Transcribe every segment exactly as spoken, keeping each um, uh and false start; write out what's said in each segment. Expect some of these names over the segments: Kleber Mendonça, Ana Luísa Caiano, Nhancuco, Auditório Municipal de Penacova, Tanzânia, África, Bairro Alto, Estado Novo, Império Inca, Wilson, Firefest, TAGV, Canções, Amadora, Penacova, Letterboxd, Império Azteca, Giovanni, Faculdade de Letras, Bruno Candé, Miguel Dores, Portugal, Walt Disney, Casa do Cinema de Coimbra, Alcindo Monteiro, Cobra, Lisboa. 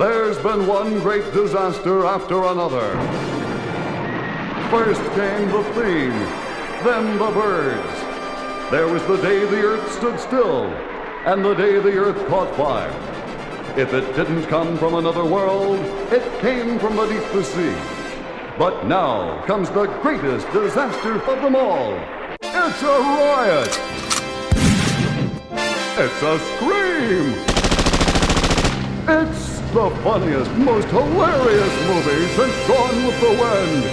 There's been one great disaster after another. First came the plane, then the birds. There was the day the earth stood still, and the day the earth caught fire. If it didn't come from another world, it came from beneath the sea. But now comes the greatest disaster of them all. It's a riot. It's a scream. It's the funniest, most hilarious movie since Gone with the Wind.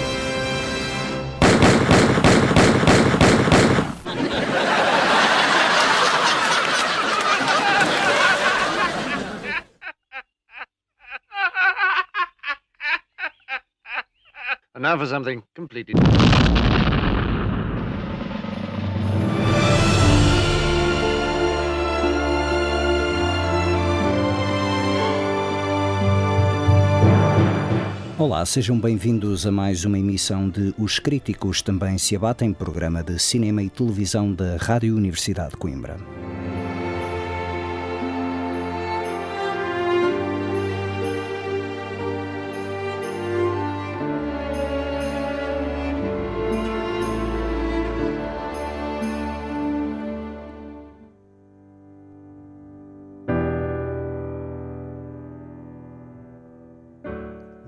And now for something completely different. Olá, sejam bem-vindos a mais uma emissão de Os Críticos Também Se Abatem, programa de cinema e televisão da Rádio Universidade de Coimbra.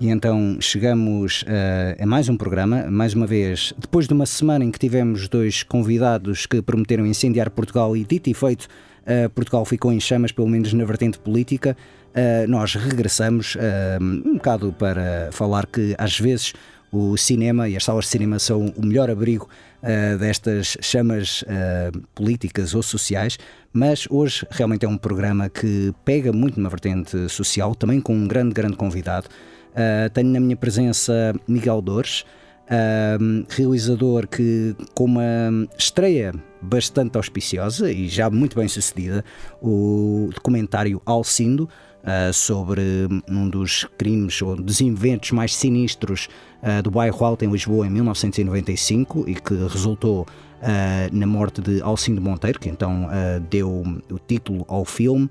E então chegamos a, a mais um programa, mais uma vez, depois de uma semana em que tivemos dois convidados que prometeram incendiar Portugal e, dito e feito, uh, Portugal ficou em chamas, pelo menos na vertente política. Uh, nós regressamos uh, um bocado para falar que, às vezes, o cinema e as salas de cinema são o melhor abrigo uh, destas chamas uh, políticas ou sociais, mas hoje realmente é um programa que pega muito numa vertente social, também com um grande, grande convidado. Uh, tenho na minha presença Miguel Dores, uh, realizador que, com uma estreia bastante auspiciosa e já muito bem sucedida, o documentário Alcindo, uh, sobre um dos crimes ou dos inventos mais sinistros uh, do Bairro Alto, em Lisboa, em mil novecentos e noventa e cinco, e que resultou uh, na morte de Alcindo Monteiro, que então uh, deu o título ao filme.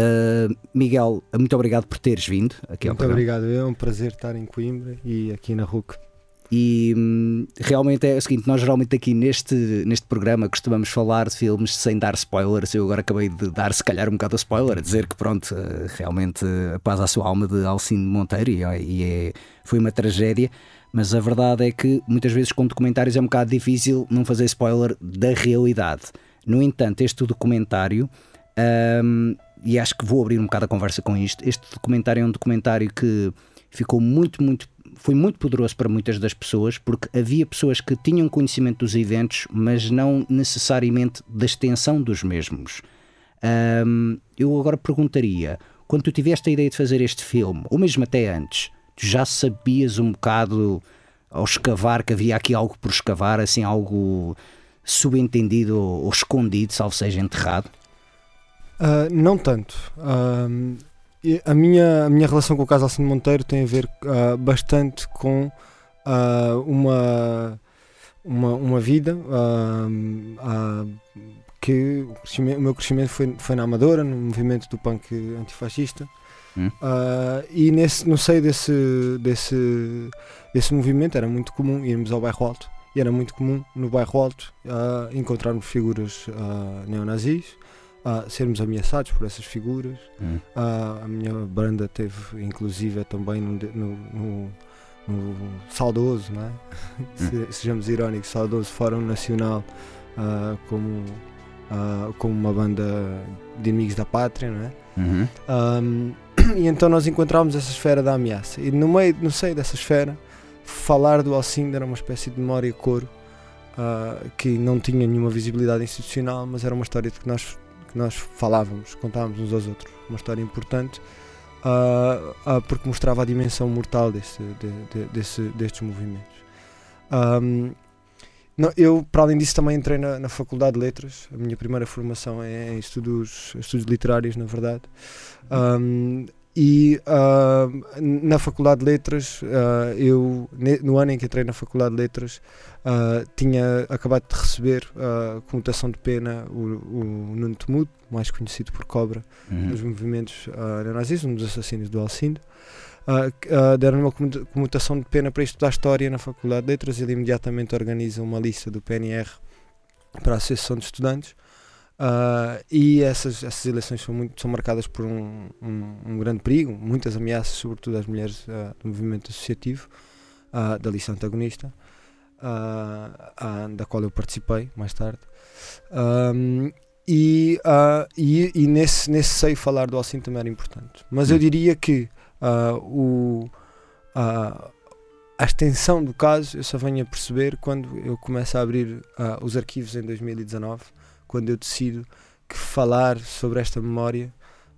Uh, Miguel, muito obrigado por teres vindo aqui ao programa. Muito obrigado, é um prazer estar em Coimbra e aqui na R U C. E hum, realmente é o seguinte, nós geralmente aqui neste, neste programa costumamos falar de filmes sem dar spoilers. Eu agora acabei de dar se calhar um bocado de spoiler, a dizer que pronto, realmente a paz à sua alma de Alcindo Monteiro, e, e é, foi uma tragédia. Mas a verdade é que muitas vezes com documentários é um bocado difícil não fazer spoiler da realidade. No entanto, este documentário... Um, e acho que vou abrir um bocado a conversa com isto. Este documentário é um documentário que ficou muito, muito, foi muito poderoso para muitas das pessoas, porque havia pessoas que tinham conhecimento dos eventos, mas não necessariamente da extensão dos mesmos. Um, eu agora perguntaria, quando tu tiveste a ideia de fazer este filme, ou mesmo até antes, tu já sabias um bocado ao escavar que havia aqui algo por escavar, assim, algo subentendido ou, ou escondido, salvo seja enterrado? Uh, não tanto. Uh, a, minha, a minha relação com o caso Alcindo Monteiro tem a ver uh, bastante com uh, uma, uma, uma vida uh, uh, que o, crescimento, o meu crescimento foi, foi na Amadora, no movimento do punk antifascista. Hum. Uh, e nesse, no seio desse, desse, desse movimento era muito comum irmos ao Bairro Alto, e era muito comum no Bairro Alto uh, encontrarmos figuras uh, neonazis. Uh, sermos ameaçados por essas figuras. Hum. Uh, a minha banda teve, inclusive, também no, no, no, no saudoso, não é? Hum. Se, sejamos irónicos, saudoso Fórum Nacional, uh, como, uh, como uma banda de inimigos da pátria, não é? Uhum. Um, e então nós encontrávamos essa esfera da ameaça. E no meio, no seio dessa esfera, falar do Alcindo era uma espécie de memória coro, uh, que não tinha nenhuma visibilidade institucional, mas era uma história de que nós que nós falávamos, contávamos uns aos outros, uma história importante, uh, uh, porque mostrava a dimensão mortal desse, de, de, desse, destes movimentos. Um, não, eu, para além disso, também entrei na, na Faculdade de Letras. A minha primeira formação é em estudos, estudos literários, na verdade, um, e uh, na Faculdade de Letras, uh, eu, no ano em que entrei na Faculdade de Letras, uh, tinha acabado de receber uh, comutação de pena o, o Nuno Temud, mais conhecido por Cobra, uhum. nos movimentos uh, nazis, um dos assassinos do Alcindo, uh, uh, deram uma comutação de pena para estudar História na Faculdade de Letras. Ele imediatamente organiza uma lista do P N R para a Associação de Estudantes, uh, e essas, essas eleições são, muito, são marcadas por um, um, um grande perigo, muitas ameaças, sobretudo às mulheres uh, do movimento associativo, uh, da lista antagonista, uh, uh, da qual eu participei mais tarde. Um, E, uh, e, e nesse, nesse seio falar do Alcindo também era importante. Mas eu diria que uh, o, uh, a extensão do caso eu só venho a perceber quando eu começo a abrir uh, os arquivos em dois mil e dezanove, quando eu decido que falar sobre esta memória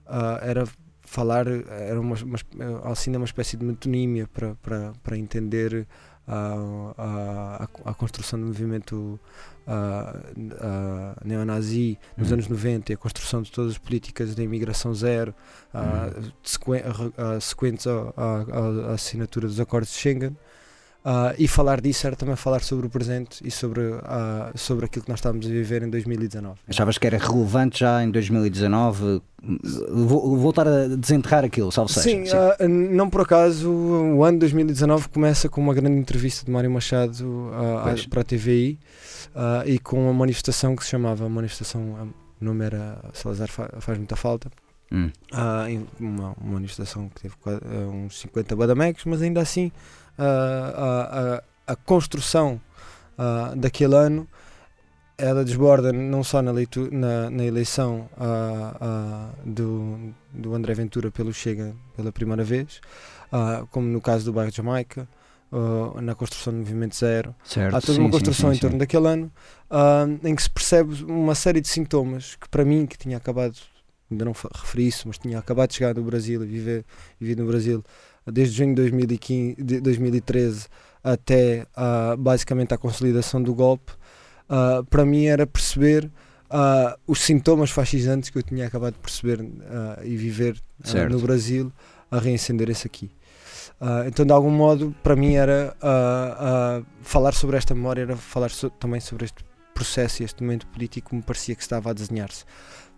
uh, era falar, era uma, uma, Alcindo é uma espécie de metonímia para, para, para entender uh, a, a construção do movimento Uh, uh, neonazi nos uhum. anos noventa, e a construção de todas as políticas de imigração zero, uh, uhum. sequen- uh, sequentes à assinatura dos acordos de Schengen, uh, e falar disso era também falar sobre o presente e sobre, uh, sobre aquilo que nós estávamos a viver em dois mil e dezanove. Achavas que era relevante já em dois mil e dezanove vou, voltar a desenterrar aquilo, salvo seja? Sim, sim. Uh, não por acaso o ano dois mil e dezanove começa com uma grande entrevista de Mário Machado uh, para a T V I, Uh, e com uma manifestação que se chamava manifestação, o nome era Salazar faz muita falta, hum. uh, uma, uma manifestação que teve uh, uns cinquenta badamecos, mas ainda assim uh, uh, uh, a construção uh, daquele ano ela desborda não só na, leitu- na, na eleição uh, uh, do, do André Ventura pelo Chega pela primeira vez, uh, como no caso do bairro de Jamaica, Uh, na construção do Movimento Zero. Certo, há toda sim, uma construção sim, sim, em torno sim. daquele ano uh, em que se percebe uma série de sintomas que para mim, que tinha acabado, ainda não referi isso, mas tinha acabado de chegar do Brasil e viver, viver no Brasil desde junho de, dois mil e quinze, de dois mil e treze até uh, basicamente a consolidação do golpe, uh, para mim era perceber uh, os sintomas fascisantes que eu tinha acabado de perceber uh, e viver uh, no Brasil a reencenderem-se aqui. Uh, então, de algum modo, para mim era uh, uh, falar sobre esta memória, era falar so- também sobre este processo e este momento político que me parecia que estava a desenhar-se.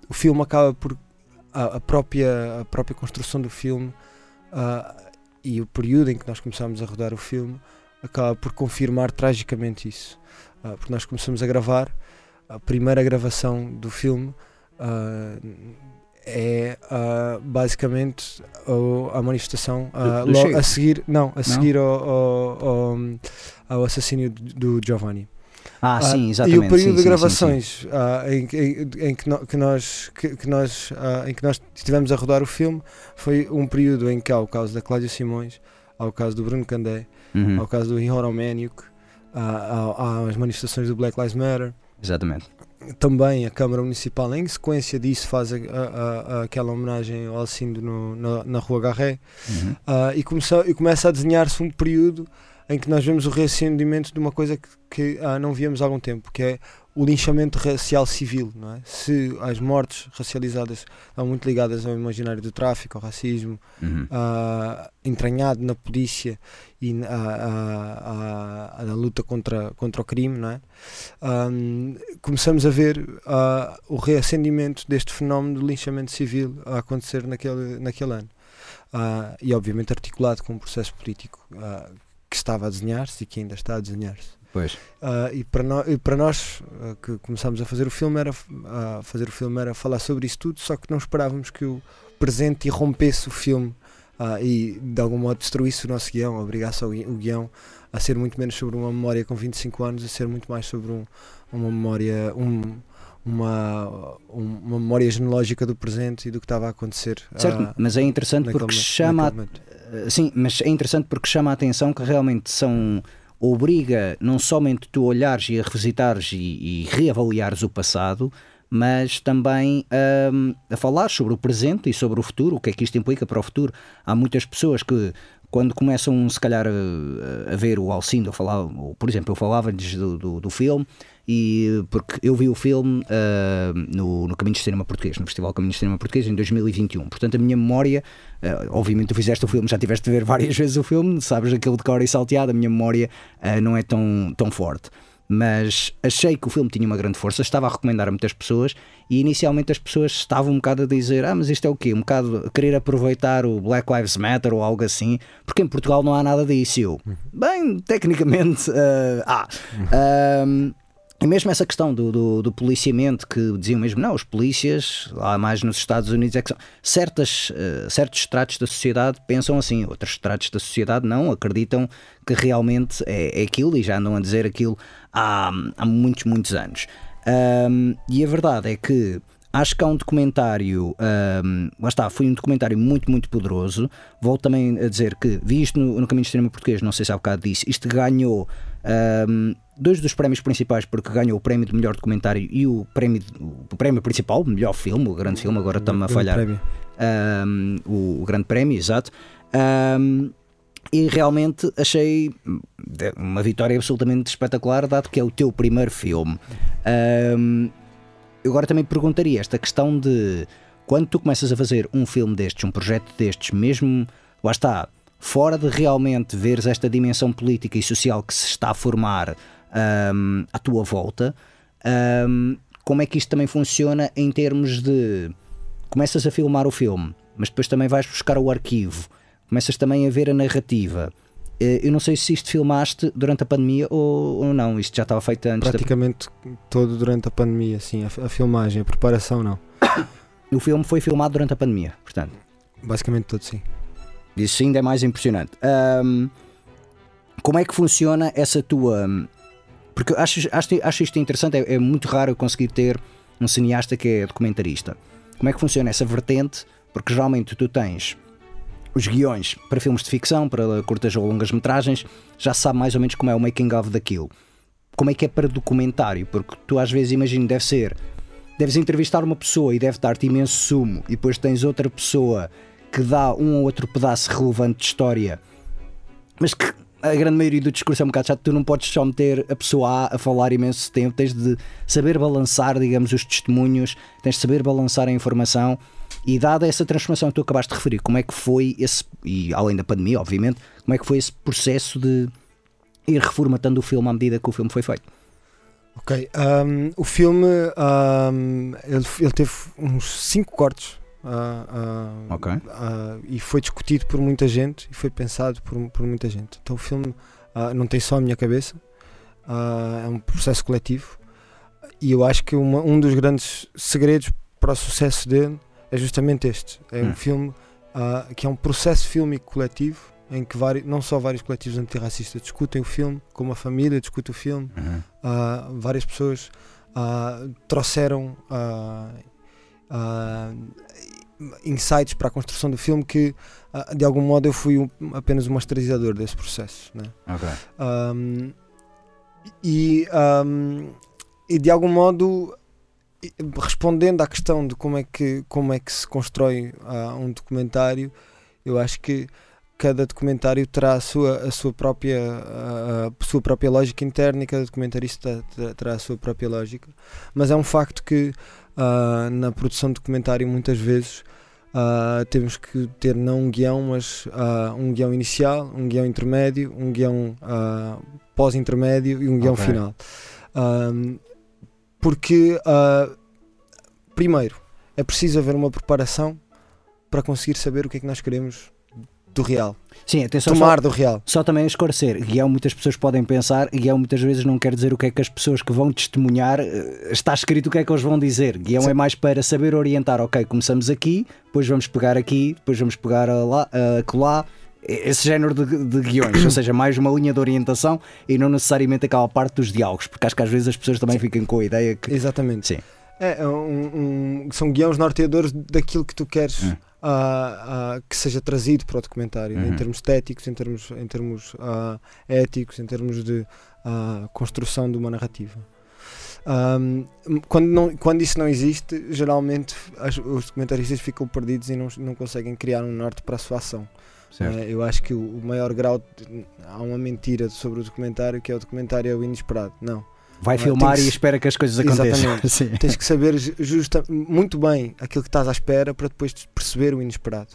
O filme acaba por a, a, própria, a própria construção do filme uh, e o período em que nós começámos a rodar o filme acaba por confirmar tragicamente isso, uh, porque nós começamos a gravar, a primeira gravação do filme uh, é uh, basicamente uh, a manifestação uh, do, do logo a seguir, não, a seguir não? Ao, ao, ao, ao assassínio do Giovanni. Ah, uh, sim, exatamente. E o período sim, de gravações sim, sim, sim. Uh, em, em, em que, no, que nós, que, que nós uh, em que nós estivemos a rodar o filme foi um período em que há o caso da Cláudia Simões, há o caso do Bruno Candé, uhum. há o caso do Inhor Almeniuk, há as manifestações do Black Lives Matter. Exatamente. Também a Câmara Municipal, em sequência disso, faz a, a, a, aquela homenagem ao Alcindo no, na, na Rua Garret, uhum. uh, e, começou, e começa a desenhar-se um período em que nós vemos o reacendimento de uma coisa que, que uh, não víamos há algum tempo, que é o linchamento racial civil, não é? Se as mortes racializadas estão muito ligadas ao imaginário do tráfico, ao racismo, uhum. uh, entranhado na polícia e na luta contra, contra o crime, não é? Um, começamos a ver uh, o reacendimento deste fenómeno do linchamento civil a acontecer naquele, naquele ano. Uh, e obviamente articulado com um processo político uh, que estava a desenhar-se e que ainda está a desenhar-se. Pois. Uh, e, para no, e para nós uh, que começámos a fazer o filme era uh, fazer o filme era falar sobre isso tudo, só que não esperávamos que o presente irrompesse o filme uh, e de algum modo destruísse o nosso guião, obrigasse o guião a ser muito menos sobre uma memória com vinte e cinco anos, a ser muito mais sobre um, uma memória um, uma, uma memória genológica do presente e do que estava a acontecer. Certo, uh, mas é interessante naquele, porque chama a, sim, mas é interessante porque chama a atenção que realmente são obriga não somente tu olhares e a revisitares e, e reavaliares o passado, mas também um, a falar sobre o presente e sobre o futuro, o que é que isto implica para o futuro. Há muitas pessoas que, quando começam, se calhar, a, a ver o Alcindo, eu falava, ou, por exemplo, eu falava-lhes do, do, do filme, e, porque eu vi o filme uh, no, no Caminhos do Cinema Português, no Festival Caminhos do Cinema Português, em dois mil e vinte e um. Portanto, a minha memória, uh, obviamente tu fizeste o filme, já tiveste de ver várias vezes o filme, sabes, aquele de cor e salteado, a minha memória uh, não é tão, tão forte. mas achei que o filme tinha uma grande força, estava a recomendar a muitas pessoas e inicialmente as pessoas estavam um bocado a dizer, ah, mas isto é o quê? Um bocado a querer aproveitar o Black Lives Matter ou algo assim, porque em Portugal não há nada disso. Eu, bem, tecnicamente uh, há. Um, E mesmo essa questão do, do, do policiamento, que diziam mesmo, não, os polícias, lá mais nos Estados Unidos, é que são. Certas, uh, certos estratos da sociedade pensam assim, outros estratos da sociedade não, acreditam que realmente é, é aquilo e já andam a dizer aquilo há, há muitos, muitos anos. Um, e a verdade é que acho que há um documentário, um, lá está, foi um documentário muito, muito poderoso. Vou também a dizer que vi isto no, no Caminhos do Cinema Português, não sei se há bocado disse, isto ganhou... Um, dois dos prémios principais, porque ganhou o prémio de melhor documentário e o prémio, o prémio principal, o melhor filme, o grande filme, agora está-me a falhar um, o, o grande prémio, exato. Um, e realmente achei uma vitória absolutamente espetacular, dado que é o teu primeiro filme. Um, eu agora também perguntaria esta questão de quando tu começas a fazer um filme destes, um projeto destes, mesmo lá está, fora de realmente veres esta dimensão política e social que se está a formar Um, à tua volta, um, como é que isto também funciona em termos de começas a filmar o filme, mas depois também vais buscar o arquivo, começas também a ver a narrativa. Eu não sei se isto filmaste durante a pandemia ou, ou não, isto já estava feito antes. Praticamente da... todo durante a pandemia, sim, a, a filmagem, a preparação não. O filme foi filmado durante a pandemia, portanto. Basicamente todo, sim. Isso ainda é mais impressionante. Um, como é que funciona essa tua... Porque acho, acho, acho isto interessante, é, é muito raro eu conseguir ter um cineasta que é documentarista. Como é que funciona essa vertente? Porque geralmente tu tens os guiões para filmes de ficção, para curtas ou longas metragens, já se sabe mais ou menos como é o making of daquilo. Como é que é para documentário? Porque tu às vezes imagino, deve ser, deves entrevistar uma pessoa e deve dar-te imenso sumo, e depois tens outra pessoa que dá um ou outro pedaço relevante de história, mas que a grande maioria do discurso é um bocado chato, tu não podes só meter a pessoa A a falar imenso tempo, tens de saber balançar, digamos, os testemunhos, tens de saber balançar a informação. E dada essa transformação que tu acabaste de referir, como é que foi esse, e além da pandemia, obviamente, como é que foi esse processo de ir reformatando o filme à medida que o filme foi feito? Ok, um, o filme, um, ele, ele teve uns cinco cortes. Uh, uh, okay. uh, e foi discutido por muita gente e foi pensado por, por muita gente. Então o filme uh, não tem só a minha cabeça, uh, é um processo coletivo, e eu acho que uma, um dos grandes segredos para o sucesso dele é justamente este. É hum. um filme uh, que é um processo fílmico coletivo, em que vários, não só vários coletivos antirracistas discutem o filme, como a família discute o filme. Uhum. uh, várias pessoas uh, trouxeram uh, Uh, insights para a construção do filme que, uh, de algum modo, eu fui um, apenas um masterizador desse processo, né? Okay. um, e, um, e de algum modo, respondendo à questão de como é que, como é que se constrói uh, um documentário, eu acho que cada documentário terá a sua, a sua, própria, a sua própria lógica interna, e cada documentarista terá a sua própria lógica, mas é um facto que Uh, na produção de documentário muitas vezes uh, temos que ter não um guião, mas uh, um guião inicial, um guião intermédio, um guião uh, pós-intermédio e um guião okay. final. Uh, porque uh, primeiro é preciso haver uma preparação para conseguir saber o que é que nós queremos do real. Sim, atenção, tomar só, do real. Só também esclarecer, guião muitas pessoas podem pensar, guião muitas vezes não quer dizer o que é que as pessoas que vão testemunhar está escrito o que é que eles vão dizer. Guião Sim. é mais para saber orientar, ok, começamos aqui, depois vamos pegar aqui, depois vamos pegar lá, acolá, esse género de, de guiões, ou seja, mais uma linha de orientação e não necessariamente aquela parte dos diálogos, porque acho que às vezes as pessoas também Sim. ficam com a ideia que... Exatamente. Sim. É, um, um, são guiões norteadores daquilo que tu queres hum. uh, uh, que seja trazido para o documentário, uhum. né, em termos estéticos, em termos, em termos uh, éticos, em termos de uh, construção de uma narrativa. Um, quando, não, quando isso não existe, geralmente as, os documentaristas ficam perdidos e não, não conseguem criar um norte para a sua ação. Uh, eu acho que o, o maior grau de, há uma mentira sobre o documentário, que é o documentário é o inesperado. Não. Vai filmar que, e espera que as coisas aconteçam. Tens que saber justa, muito bem aquilo que estás à espera para depois perceber o inesperado.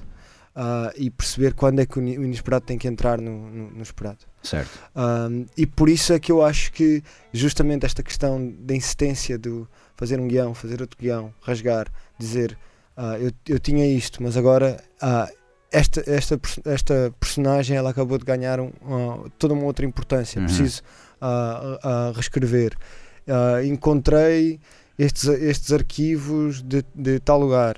uh, e perceber quando é que o inesperado tem que entrar no, no, no esperado. Certo. Um, e por isso é que eu acho que justamente esta questão da insistência do fazer um guião, fazer outro guião, rasgar, dizer uh, eu, eu tinha isto, mas agora uh, esta, esta, esta personagem ela acabou de ganhar um, uh, toda uma outra importância, uhum. preciso uh, uh, reescrever. Uh, encontrei estes, estes arquivos de, de tal lugar.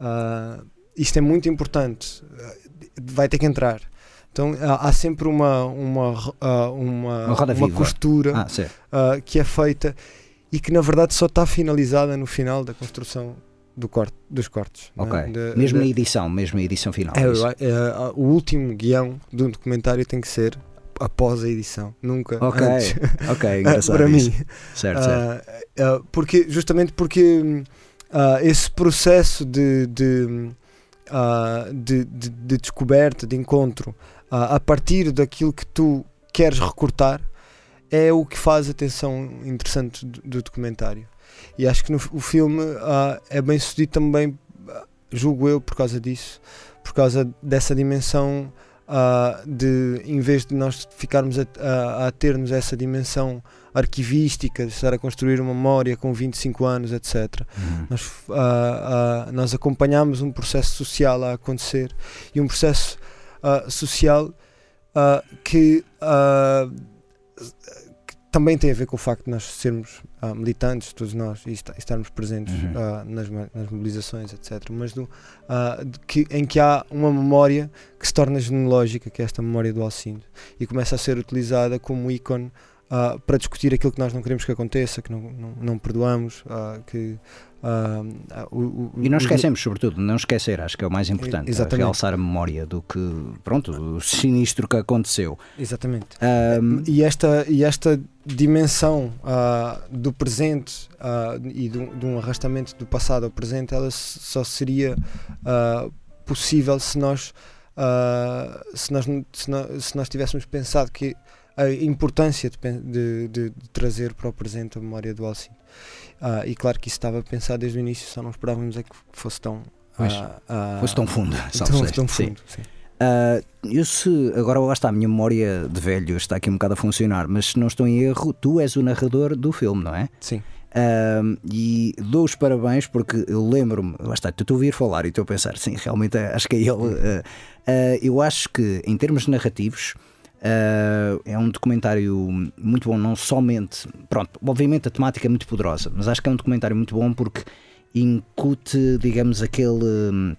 Uh, isto é muito importante, vai ter que entrar. Então há sempre uma, uma, uma, uma, uma costura ah, uh, que é feita e que na verdade só está finalizada no final da construção do corte, dos cortes. Okay. Né? De, mesmo na edição, mesmo a edição final. É, é, é, o último guião de um documentário tem que ser após a edição, nunca okay. antes. Ok, engraçado para isso. Mim. Certo, certo. Uh, uh, porque, justamente porque uh, esse processo de, de, uh, de, de, de descoberta, de encontro, Uh, a partir daquilo que tu queres recortar é o que faz a tensão interessante do, do documentário. E acho que no, o filme uh, é bem sucedido também, julgo eu, por causa disso, por causa dessa dimensão uh, de, em vez de nós ficarmos a, a, a termos essa dimensão arquivística, de estar a construir uma memória com vinte e cinco anos, etcétera. Uhum. Nós, uh, uh, nós acompanhamos um processo social a acontecer e um processo Uh, social uh, que, uh, que também tem a ver com o facto de nós sermos uh, militantes, todos nós, e est- estarmos presentes uhum. uh, nas, nas mobilizações, etcétera. Mas do, uh, que, em que há uma memória que se torna genealógica, que é esta memória do Alcindo, e começa a ser utilizada como ícone uh, para discutir aquilo que nós não queremos que aconteça, que não, não, não perdoamos, uh, que... Uh, uh, uh, uh, e não esquecemos, sobretudo, não esquecer, acho que é o mais importante, é realçar a memória do que, pronto, o sinistro que aconteceu. Exatamente. Um, e, esta, e esta dimensão uh, do presente uh, e do, de um arrastamento do passado ao presente, ela só seria uh, possível se nós, uh, se, nós, se nós se nós tivéssemos pensado que a importância de, de, de, de trazer para o presente a memória do Alcindo. Uh, e claro que isso estava pensado desde o início, só não esperávamos é que fosse tão pois, uh, uh, fosse tão fundo, tão, tão fundo sim. Sim. Uh, eu se, agora lá está, a minha memória de velho está aqui um bocado a funcionar, mas se não estou em erro, tu és o narrador do filme, não é? Sim. Uh, e dou os parabéns porque eu lembro-me, lá está, tu te ouvir falar e estou a pensar, sim, realmente acho que é ele. uh, uh, eu acho que em termos narrativos Uh, é um documentário muito bom, não somente, pronto, obviamente a temática é muito poderosa, mas acho que é um documentário muito bom porque incute, digamos, aquele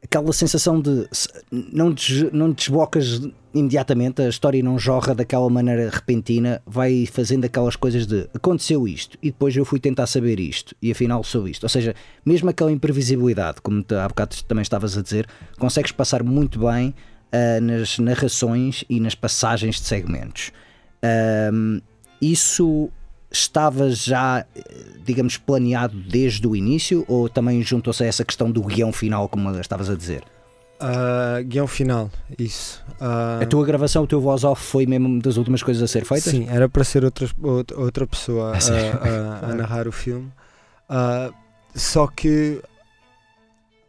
aquela sensação de não, des, não desbocas imediatamente, a história não jorra daquela maneira repentina, vai fazendo aquelas coisas de aconteceu isto e depois eu fui tentar saber isto e afinal sou isto, ou seja, mesmo aquela imprevisibilidade, como há bocado também estavas a dizer, consegues passar muito bem Uh, nas narrações e nas passagens de segmentos. Uh, isso estava já, digamos, planeado desde o início ou também juntou-se a essa questão do guião final, como estavas a dizer? Uh, guião final, isso. Uh... A tua gravação, o teu voz-off foi mesmo das últimas coisas a ser feitas? Sim, era para ser outra, outra pessoa a, a, a narrar o filme. Uh, só que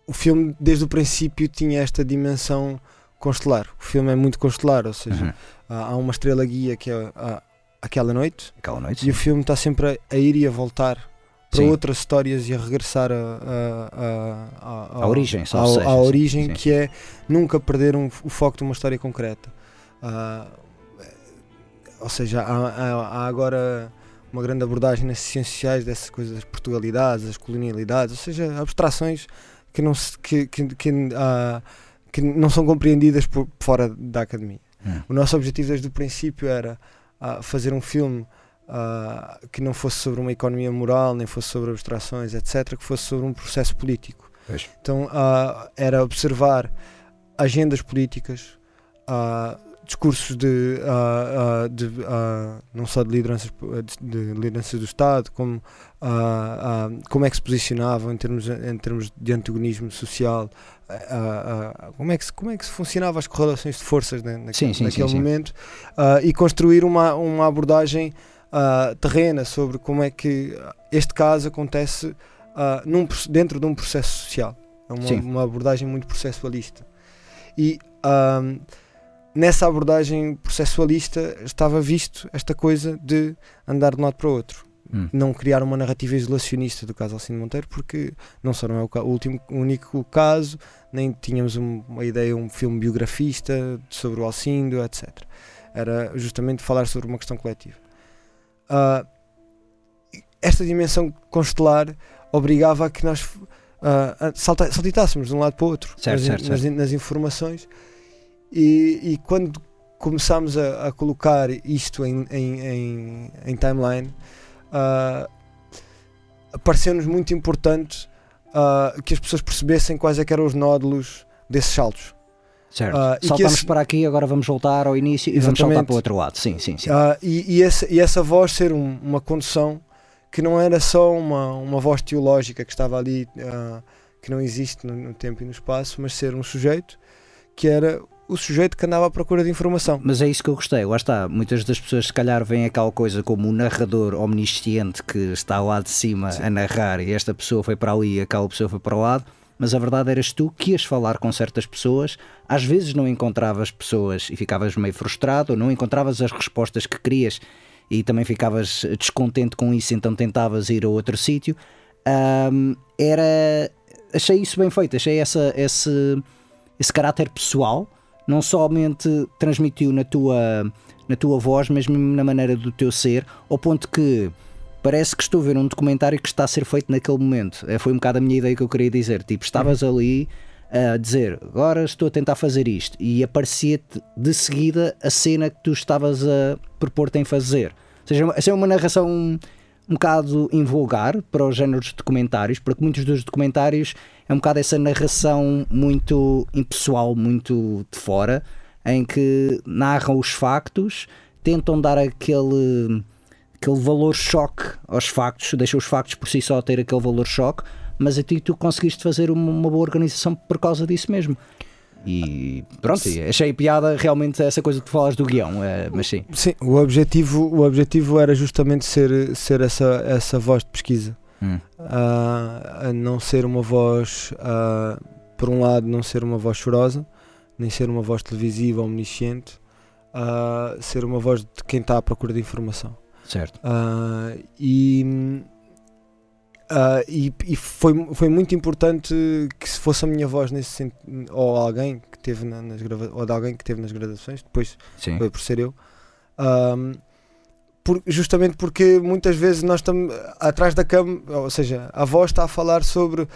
o filme, desde o princípio, tinha esta dimensão constelar. O filme é muito constelar, ou seja, uhum. há uma estrela guia que é a, aquela noite, aquela noite e o filme está sempre a, a ir e a voltar para sim. outras histórias e a regressar a, a, a, a, a, a origem, a, a, a origem sim. que é nunca perder um, o foco de uma história concreta. Uh, ou seja, há, há agora uma grande abordagem nas ciências sociais dessas coisas, das Portugalidades, das colonialidades, ou seja, abstrações que não se... Que, que, que, uh, que não são compreendidas por fora da academia. Hum. O nosso objetivo desde o princípio era uh, fazer um filme uh, que não fosse sobre uma economia moral, nem fosse sobre abstrações, etcétera, que fosse sobre um processo político. Pois. Então uh, era observar agendas políticas, uh, discursos de, uh, uh, de uh, não só de lideranças, de lideranças do Estado, como, uh, uh, como é que se posicionavam em termos, em termos de antagonismo social, Uh, uh, como, é que se, como é que se funcionava as correlações de forças na, na, sim, sim, naquele sim, momento sim. Uh, e construir uma, uma abordagem uh, terrena sobre como é que este caso acontece uh, num, dentro de um processo social. é uma, uma abordagem muito processualista. E um, nessa abordagem processualista estava visto esta coisa de andar de um lado para o outro. Hum. Não criar uma narrativa isolacionista do caso Alcindo Monteiro, porque não só não é o, o último, o único caso, nem tínhamos uma ideia, um filme biografista sobre o Alcindo, etcétera. Era justamente falar sobre uma questão coletiva. Uh, esta dimensão constelar obrigava a que nós uh, salta, saltitássemos de um lado para o outro, certo, nas, certo, nas, certo. nas informações, e, e quando começámos a, a colocar isto em, em, em, em timeline, Uh, pareceu-nos muito importante uh, que as pessoas percebessem quais é que eram os nódulos desses saltos. Certo. Uh, Saltamos esse... para aqui, agora vamos voltar ao início e Exatamente. vamos saltar para o outro lado. Sim, sim, sim. Uh, e, e, essa, e essa voz ser um, uma condução que não era só uma, uma voz teológica que estava ali, uh, que não existe no, no tempo e no espaço, mas ser um sujeito que era... o sujeito que andava à procura de informação. Mas é isso que eu gostei, lá está, muitas das pessoas se calhar veem aquela coisa como um narrador omnisciente que está lá de cima Sim. a narrar, e esta pessoa foi para ali e aquela pessoa foi para o lado, mas a verdade eras tu que ias falar com certas pessoas, às vezes não encontravas pessoas e ficavas meio frustrado, ou não encontravas as respostas que querias e também ficavas descontente com isso, então tentavas ir a outro sítio. Hum, era... achei isso bem feito, achei essa, esse, esse caráter pessoal. Não somente transmitiu na tua, na tua voz, mas mesmo na maneira do teu ser, ao ponto que parece que estou a ver um documentário que está a ser feito naquele momento. Foi um bocado a minha ideia que eu queria dizer. Tipo, estavas ali a dizer, agora estou a tentar fazer isto, e aparecia-te de seguida a cena que tu estavas a propor-te em fazer. Ou seja, essa é uma narração um, um bocado invulgar para os géneros de documentários, porque muitos dos documentários... é um bocado essa narração muito impessoal, muito de fora, em que narram os factos, tentam dar aquele, aquele valor choque aos factos, deixam os factos por si só ter aquele valor choque, mas a ti tu conseguiste fazer uma, uma boa organização por causa disso mesmo. E pronto, achei piada realmente essa coisa que tu falas do guião, é, mas sim. Sim, o objetivo, o objetivo era justamente ser, ser essa, essa voz de pesquisa. Hum. Uh, a não ser uma voz, uh, por um lado, não ser uma voz chorosa, nem ser uma voz televisiva omnisciente, uh, ser uma voz de quem está à procura de informação. Certo. Uh, e, uh, e, e foi, foi muito importante que se fosse a minha voz nesse sentido, ou alguém que teve na, nas grava- ou de alguém que teve nas gravações, depois Sim. foi por ser eu. Um, Por, justamente porque muitas vezes nós estamos atrás da câmara, ou seja, a voz está a falar sobre uh,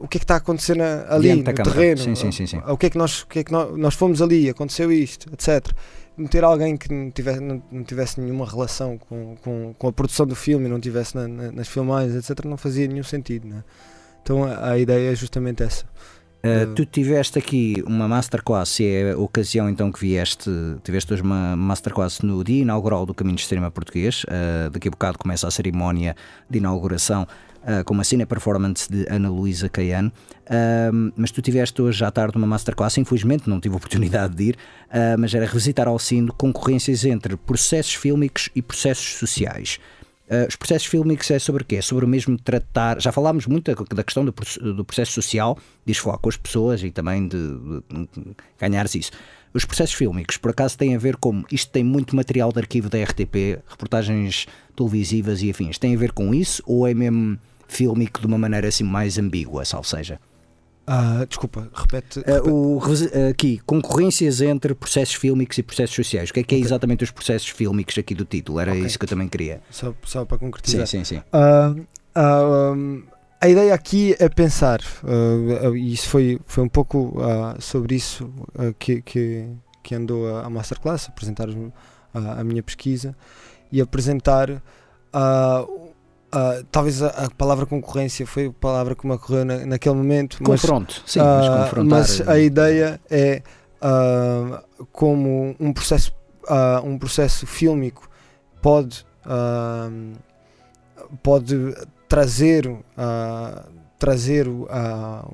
o que é que está acontecendo ali no câmara. terreno, sim, sim, sim, sim. O, que é que nós, o que é que nós, nós fomos ali, aconteceu isto, etcétera. Não ter alguém que não tivesse, não, não tivesse nenhuma relação com, com, com a produção do filme, não tivesse na, na, nas filmagens, etcétera, não fazia nenhum sentido, né? Então a, a ideia é justamente essa. Uh, uh, tu tiveste aqui uma masterclass, e é a ocasião então que vieste, tiveste hoje uma masterclass no dia inaugural do Caminhos do Cinema Português. Uh, daqui a bocado começa a cerimónia de inauguração uh, com uma cine-performance de Ana Luísa Caiano, uh, mas tu tiveste hoje à tarde uma masterclass, infelizmente não tive a oportunidade de ir, uh, mas era revisitar Alcindo, concorrências entre processos fílmicos e processos sociais. Uh, os processos fílmicos é sobre o quê? É sobre o mesmo tratar... Já falámos muito da, da questão do, do processo social, de se falar com as pessoas e também de, de, de ganhares isso. Os processos fílmicos, por acaso, têm a ver com... Isto tem muito material de arquivo da R T P, reportagens televisivas e afins. Tem a ver com isso ou é mesmo fílmico de uma maneira assim mais ambígua, salvo seja? Uh, desculpa, repete... repete. Uh, o, aqui, concorrências entre processos fílmicos e processos sociais. O que é que é okay. exatamente os processos fílmicos aqui do título? Era okay. isso que eu também queria. Só, só para concretizar. Sim, sim, sim. Uh, uh, um, a ideia aqui é pensar, uh, e isso foi, foi um pouco uh, sobre isso uh, que, que, que andou a, a masterclass, apresentar uh, a minha pesquisa e apresentar... Uh, Uh, talvez a, a palavra concorrência foi a palavra que me ocorreu na, naquele momento. Confronto, mas, sim, uh, mas confrontar. Mas a ideia é uh, como um processo, uh, um processo fílmico pode, uh, pode trazer, uh, trazer uh,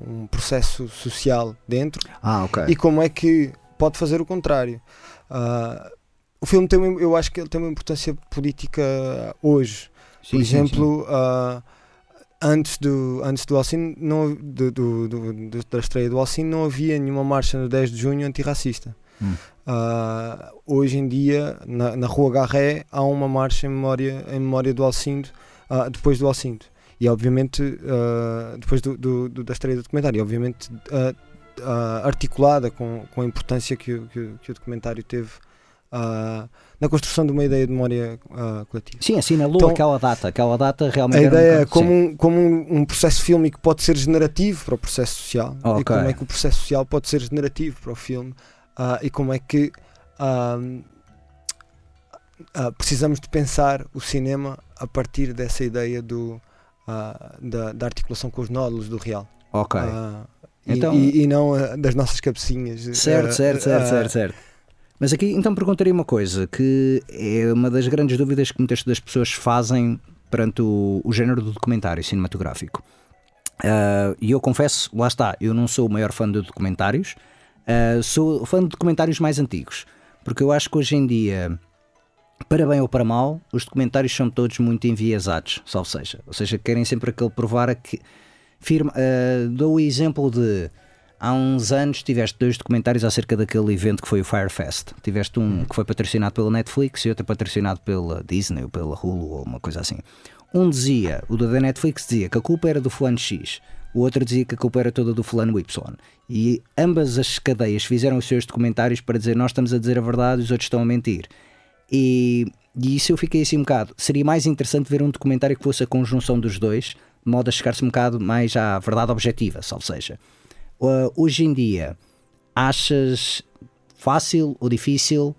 um processo social dentro ah, okay. e como é que pode fazer o contrário. Uh, o filme tem, eu acho que ele tem uma importância política hoje. Por sim, exemplo, sim, sim. Uh, Antes do, antes do Alcindo, não, do, do, do, da estreia do Alcindo, não havia nenhuma marcha no dez de junho antirracista. Hum. Uh, hoje em dia, na, na Rua Garret, há uma marcha em memória, em memória do Alcindo, uh, depois do Alcindo. E obviamente, uh, depois do, do, do, da estreia do documentário, e obviamente uh, uh, articulada com, com a importância que, que, que o documentário teve Uh, na construção de uma ideia de memória uh, coletiva. Sim, assinalou então, aquela data, aquela data realmente. A ideia é um como, um, como um, um processo fílmico pode ser generativo para o processo social, okay. E como é que o processo social pode ser generativo para o filme, uh, e como é que uh, uh, precisamos de pensar o cinema a partir dessa ideia do, uh, da, da articulação com os nódulos do real. Ok. Uh, então, e, e não uh, das nossas cabecinhas. Certo, uh, certo, certo, uh, certo, certo. Mas aqui então perguntaria uma coisa, que é uma das grandes dúvidas que muitas das pessoas fazem perante o, o género do documentário cinematográfico. Uh, e eu confesso, lá está, eu não sou o maior fã de documentários, uh, sou fã de documentários mais antigos, porque eu acho que hoje em dia, para bem ou para mal, os documentários são todos muito enviesados, salvo seja. Ou seja, querem sempre aquele provar a que... Firma, uh, dou o exemplo de... Há uns anos tiveste dois documentários acerca daquele evento que foi o Firefest. Tiveste um que foi patrocinado pela Netflix e outro patrocinado pela Disney ou pela Hulu ou uma coisa assim. Um dizia, o da Netflix dizia que a culpa era do fulano X, o outro dizia que a culpa era toda do fulano Y. E ambas as cadeias fizeram os seus documentários para dizer nós estamos a dizer a verdade e os outros estão a mentir. E, e isso eu fiquei assim um bocado. Seria mais interessante ver um documentário que fosse a conjunção dos dois, de modo a chegar-se um bocado mais à verdade objetiva, salvo seja. Uh, hoje em dia, achas fácil ou difícil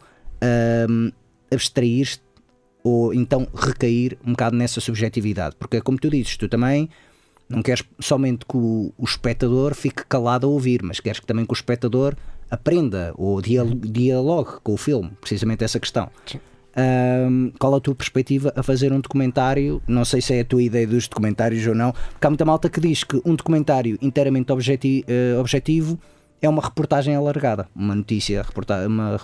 um, abstrair-te ou então recair um bocado nessa subjetividade? Porque, como tu dizes, tu também não queres somente que o, o espectador fique calado a ouvir, mas queres que também que o espectador aprenda ou dialogue com o filme, precisamente essa questão. Um, qual a tua perspectiva a fazer um documentário? Não sei se é a tua ideia dos documentários ou não, porque há muita malta que diz que um documentário inteiramente objeti- uh, objetivo é uma reportagem alargada, uma notícia, reporta- uma...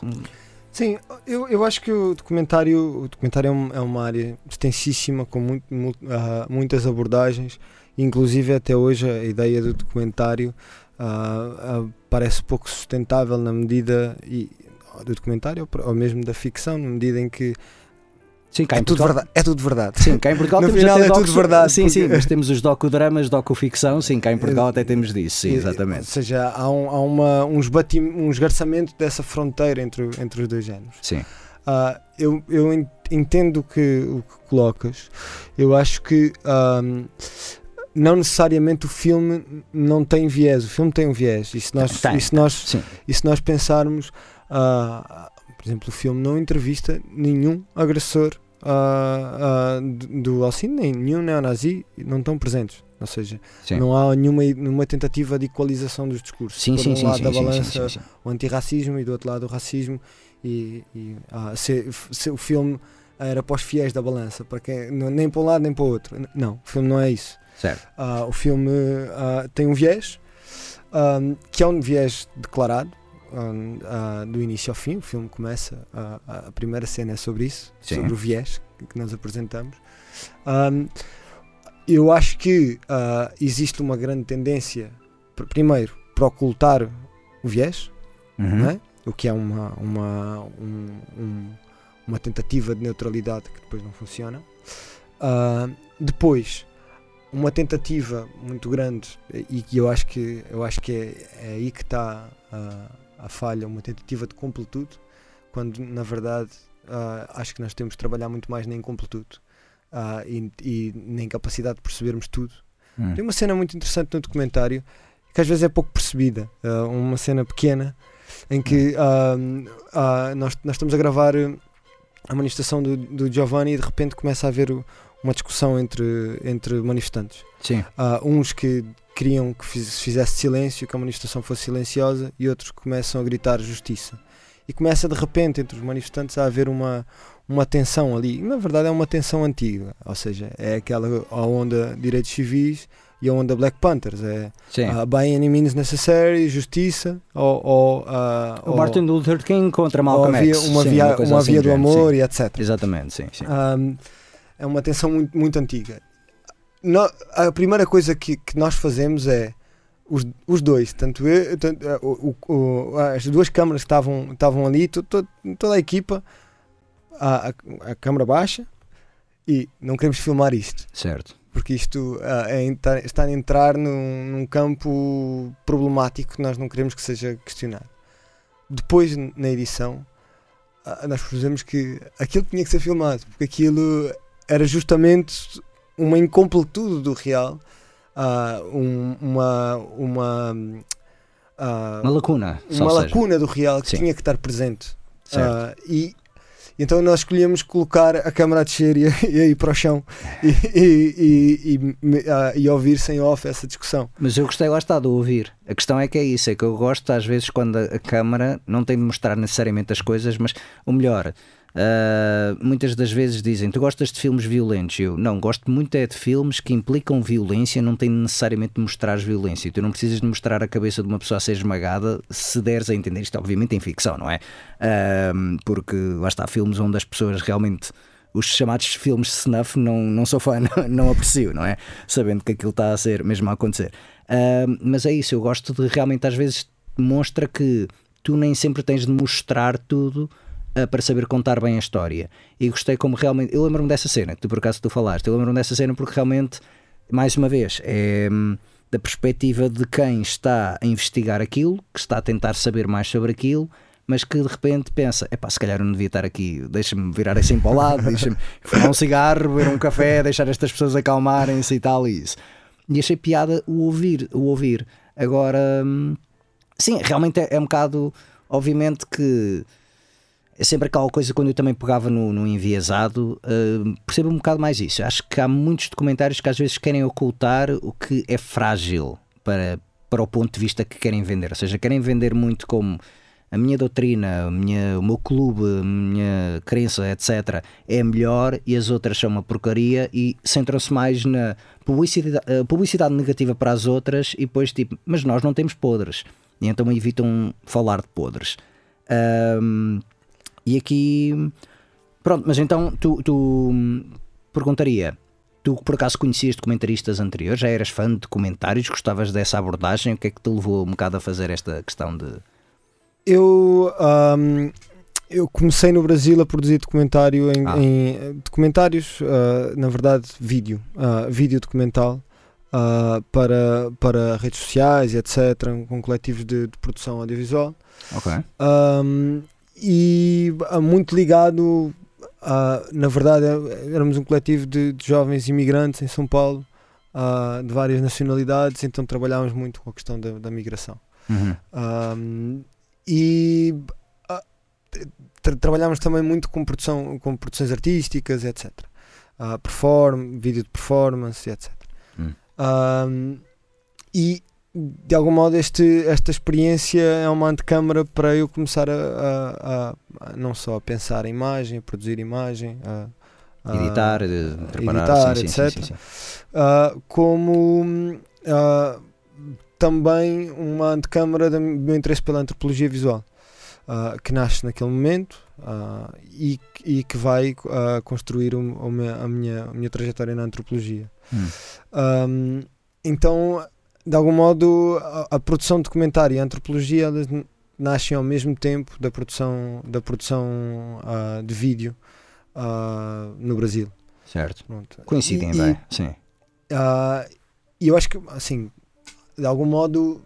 Sim, eu, eu acho que o documentário, o documentário é, um, é uma área extensíssima com muito, muito, uh, muitas abordagens, inclusive até hoje a ideia do documentário uh, uh, parece pouco sustentável na medida e, do documentário ou mesmo da ficção, na medida em que sim, cá em é, tudo verdade, é tudo verdade. Sim, cá em Portugal no temos final até é docu- tudo verdade. Sim, porque... sim, mas temos os docudramas, docuficção, sim, cá em Portugal até temos disso, sim, exatamente. Ou seja, há um, há uma, um, esbati- um esgarçamento dessa fronteira entre, entre os dois géneros. Sim. Uh, eu, eu entendo que, o que colocas, eu acho que um, não necessariamente o filme não tem viés, o filme tem um viés, e se nós, tem, e se nós, e se nós pensarmos... Uh, por exemplo, o filme não entrevista nenhum agressor uh, uh, do Alcindo, nem nenhum neonazi, não estão presentes. Ou seja, sim, não há nenhuma, nenhuma tentativa de equalização dos discursos. Sim, por um sim, lado sim, da sim, balança sim, sim, sim. O antirracismo e do outro lado o racismo. E, e uh, se, se o filme era para os fiéis da balança, para quem, nem para um lado nem para o outro. Não, o filme não é isso. Certo. Uh, o filme uh, tem um viés, um, que é um viés declarado. Uh, do início ao fim, o filme começa, uh, a primeira cena é sobre isso, sim, sobre o viés que nós apresentamos. Um, eu acho que uh, existe uma grande tendência, primeiro, para ocultar o viés, uhum, não é? O que é uma, uma, um, um, uma tentativa de neutralidade que depois não funciona. Uh, depois, uma tentativa muito grande, e que eu acho que, eu acho que é, é aí que está... Uh, a falha, uma tentativa de completude, quando na verdade uh, acho que nós temos de trabalhar muito mais na incompletude uh, e, e na incapacidade de percebermos tudo. Hum. Tem uma cena muito interessante no documentário que às vezes é pouco percebida, uh, uma cena pequena em que hum. uh, uh, nós, nós estamos a gravar a manifestação do, do Giovanni e de repente começa a haver o, uma discussão entre, entre manifestantes. Sim. Uh, uns que queriam que se fizesse silêncio, que a manifestação fosse silenciosa, e outros começam a gritar justiça. E começa de repente entre os manifestantes a haver uma, uma tensão ali, e na verdade é uma tensão antiga, ou seja, é aquela a onda direitos civis e a onda Black Panthers, é uh, by any means necessary, justiça, ou... ou uh, o Martin Luther King contra Malcolm X. Uma sim, via, uma uma assim via do amor, sim, e etcétera. Exatamente, sim, sim. Um, é uma tensão muito, muito antiga. no, a primeira coisa que, que nós fazemos é os, os dois, tanto eu, tanto, o, o, as duas câmaras que estavam, estavam ali, to, to, toda a equipa, a, a, a câmara baixa, e não queremos filmar isto. Certo. Porque isto uh, é entrar, está a entrar num, num campo problemático que nós não queremos que seja questionado. Depois, na edição, uh, nós propusemos que aquilo tinha que ser filmado, porque aquilo era justamente uma incompletude do real, uh, um, uma, uma, uh, uma lacuna, uma lacuna do real que Sim. tinha que estar presente. Certo. Uh, e então nós escolhíamos colocar a câmara a descer e a ir para o chão e, e, e, e, a, e ouvir sem off essa discussão. Mas eu gostei, lá está, de ouvir. A questão é que é isso, é que eu gosto às vezes quando a câmara não tem de mostrar necessariamente as coisas, mas o melhor, uh, muitas das vezes dizem, tu gostas de filmes violentos? Eu não, gosto muito é de filmes que implicam violência, não tem necessariamente de mostrar violência. Tu não precisas de mostrar a cabeça de uma pessoa a ser esmagada, se deres a entender isto, obviamente em ficção, não é? Uh, porque lá está, filmes onde as pessoas realmente... Os chamados filmes snuff não, não sou fã, não, não aprecio, não é? Sabendo que aquilo está a ser mesmo a acontecer. Uh, mas é isso, eu gosto de realmente às vezes mostra que tu nem sempre tens de mostrar tudo uh, para saber contar bem a história. E gostei como realmente... Eu lembro-me dessa cena, que tu por acaso tu falaste. Eu lembro-me dessa cena porque realmente, mais uma vez, é da perspectiva de quem está a investigar aquilo, que está a tentar saber mais sobre aquilo... mas que de repente pensa, epá, se calhar eu não devia estar aqui, deixa-me virar assim para o lado, deixa-me fumar um cigarro, beber um café, deixar estas pessoas acalmarem-se e tal e isso. E achei piada o ouvir, o ouvir. Agora, sim, realmente é, é um bocado, obviamente que é sempre aquela coisa quando eu também pegava no, no enviesado, uh, percebo um bocado mais isso. Acho que há muitos documentários que às vezes querem ocultar o que é frágil para, para o ponto de vista que querem vender, ou seja, querem vender muito como... A minha doutrina, a minha, o meu clube, a minha crença, etcétera, é melhor e as outras são uma porcaria e centram-se mais na publicidade, publicidade negativa para as outras e depois tipo, mas nós não temos podres. E então evitam falar de podres. Um, e aqui... Pronto, mas então tu, tu perguntaria, tu por acaso conhecias documentaristas anteriores? Já eras fã de documentários? Gostavas dessa abordagem? O que é que te levou um bocado a fazer esta questão de... Eu, um, eu comecei no Brasil a produzir documentário em, ah. em documentários, uh, na verdade vídeo, uh, vídeo documental uh, para, para redes sociais, etcétera, com coletivos de, de produção audiovisual. Okay. Um, e muito ligado, a, na verdade, éramos um coletivo de, de jovens imigrantes em São Paulo, uh, de várias nacionalidades, então trabalhámos muito com a questão da, da migração. Uhum. Um, e uh, tra- trabalhámos também muito com, produção, com produções artísticas, etcétera. Uh, perform, vídeo de performance, etcétera. Hum. Uh, e, de algum modo, este, esta experiência é uma antecâmara para eu começar a, a, a, a não só a pensar em imagem, a produzir imagem, a, a editar, a, a preparar, editar sim, etcétera. Sim, sim, sim. Uh, como... Uh, também uma antecâmara do meu interesse pela antropologia visual, uh, que nasce naquele momento uh, e, e que vai uh, construir um, uma, a, minha, a minha trajetória na antropologia. Hum. Um, então, de algum modo, a, a produção de documentário e a antropologia elas nascem ao mesmo tempo da produção, da produção uh, de vídeo uh, no Brasil. Certo. Pronto. Coincidem e, bem, e, sim. E uh, eu acho que, assim... de algum modo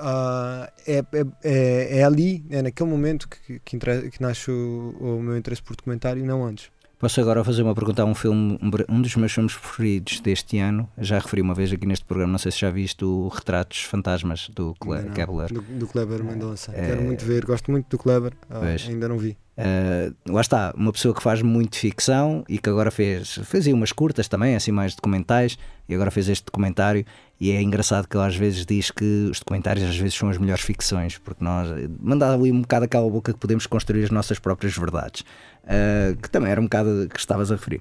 uh, é, é, é ali, é naquele momento que, que, inter... que nasce o, o meu interesse por documentário e não antes. Posso agora fazer uma pergunta a um filme, um dos meus filmes preferidos deste ano, já referi uma vez aqui neste programa, não sei se já viste o Retratos Fantasmas do Cle- Kleber. Do, do Kleber Mendonça, é... quero muito ver, gosto muito do Kleber, uh, ainda não vi. Uh, lá está, uma pessoa que faz muito ficção e que agora fez, fez aí umas curtas também, assim mais documentais, e agora fez este documentário e é engraçado que ele às vezes diz que os documentários às vezes são as melhores ficções porque nós, mandar ali um bocado a cala a boca que podemos construir as nossas próprias verdades, uh, que também era um bocado que estavas a referir.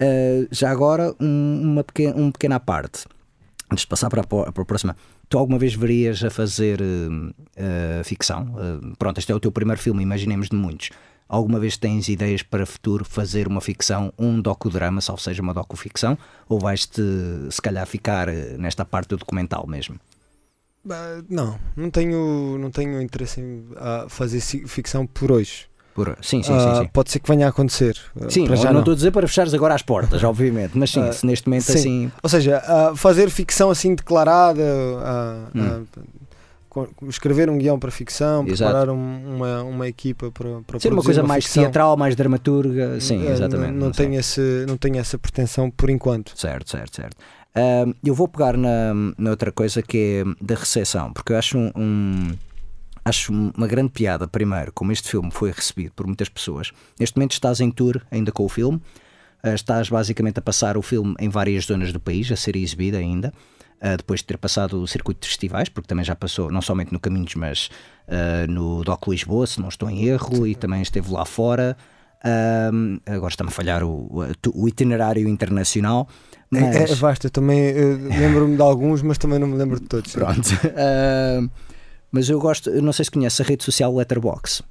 Uh, já agora um, uma pequena, um pequena parte antes de passar para a, para a próxima. Tu alguma vez verias a fazer uh, uh, ficção? Uh, pronto, este é o teu primeiro filme, imaginemos de muitos. Alguma vez tens ideias para futuro fazer uma ficção, um docudrama, salvo seja uma docuficção, ou vais-te, se calhar, ficar nesta parte do documental mesmo? Uh, não, não tenho, não tenho interesse em uh, fazer ficção por hoje. Por, sim, sim, sim, sim. Uh, pode ser que venha a acontecer. Uh, sim, já não estou a dizer para fechares agora as portas, obviamente, mas sim, uh, se neste momento sim. assim... Ou seja, uh, fazer ficção assim declarada... Uh, hum. uh, escrever um guião para ficção, exato, preparar um, uma, uma equipa para, para ser uma coisa uma mais ficção. Teatral, mais dramaturga, sim, é, exatamente. Não, não, tenho esse, não tenho essa pretensão por enquanto. Certo, certo, certo. Uh, eu vou pegar na, na outra coisa que é da recepção, porque eu acho um, um acho uma grande piada, primeiro, como este filme foi recebido por muitas pessoas. Neste momento estás em tour ainda com o filme, uh, estás basicamente a passar o filme em várias zonas do país, a ser exibido ainda. Uh, depois de ter passado o circuito de festivais, porque também já passou não somente no Caminhos, mas uh, no D O C Lisboa, se não estou em erro, e também esteve lá fora. Uh, agora está-me a falhar o, o itinerário internacional. Mas... É, é vasto, eu também lembro-me de alguns, mas também não me lembro de todos. Pronto. Uh, mas eu gosto, eu não sei se conhece a rede social Letterboxd,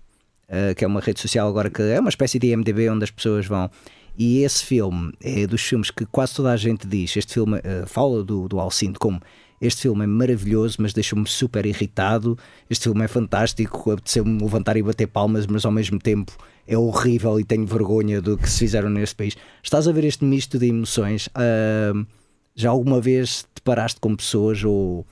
uh, que é uma rede social agora que é uma espécie de I M D B onde as pessoas vão... E esse filme é dos filmes que quase toda a gente diz. Este filme uh, fala do, do Alcindo como este filme é maravilhoso, mas deixou-me super irritado. Este filme é fantástico, apeteceu-me levantar e bater palmas, mas ao mesmo tempo é horrível e tenho vergonha do que se fizeram neste país. Estás a ver este misto de emoções? Uh, já alguma vez te paraste com pessoas ou uh,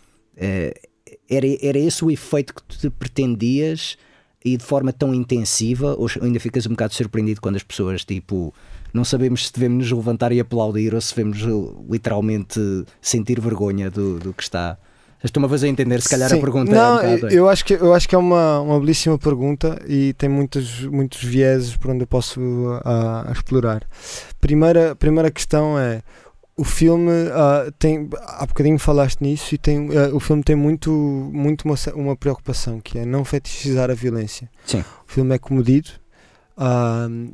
era, era esse o efeito que tu pretendias e de forma tão intensiva? Ou ainda ficas um bocado surpreendido quando as pessoas tipo... Não sabemos se devemos nos levantar e aplaudir ou se devemos literalmente sentir vergonha do, do que está. Estou-me a fazer entender, se calhar sim, a pergunta não, é um bocado... Eu acho que, eu acho que é uma, uma belíssima pergunta e tem muitos, muitos vieses por onde eu posso uh, explorar. Primeira, primeira questão é, o filme uh, tem... Há bocadinho falaste nisso e tem, uh, o filme tem muito, muito uma, uma preocupação, que é não fetichizar a violência. Sim. O filme é comedido... Uh,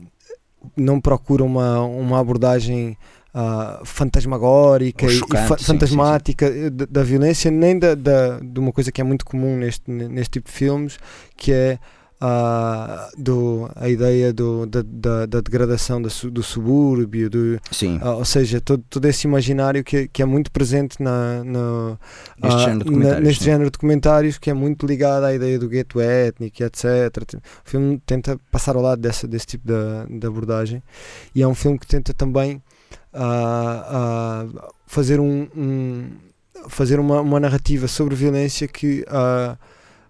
não procura uma, uma abordagem uh, fantasmagórica chocante, e fa- sim, fantasmática sim, sim. Da, da violência, nem da, da, de uma coisa que é muito comum neste, neste tipo de filmes, que é uh, do, a ideia do, da, da, da degradação do, do subúrbio, do, sim. Uh, ou seja, todo, todo esse imaginário que, que é muito presente na, na, uh, género na, neste sim. género de documentários, que é muito ligado à ideia do gueto étnico, etcétera. O filme tenta passar ao lado dessa, desse tipo de, de abordagem e é um filme que tenta também uh, uh, fazer, um, um, fazer uma, uma narrativa sobre violência que uh,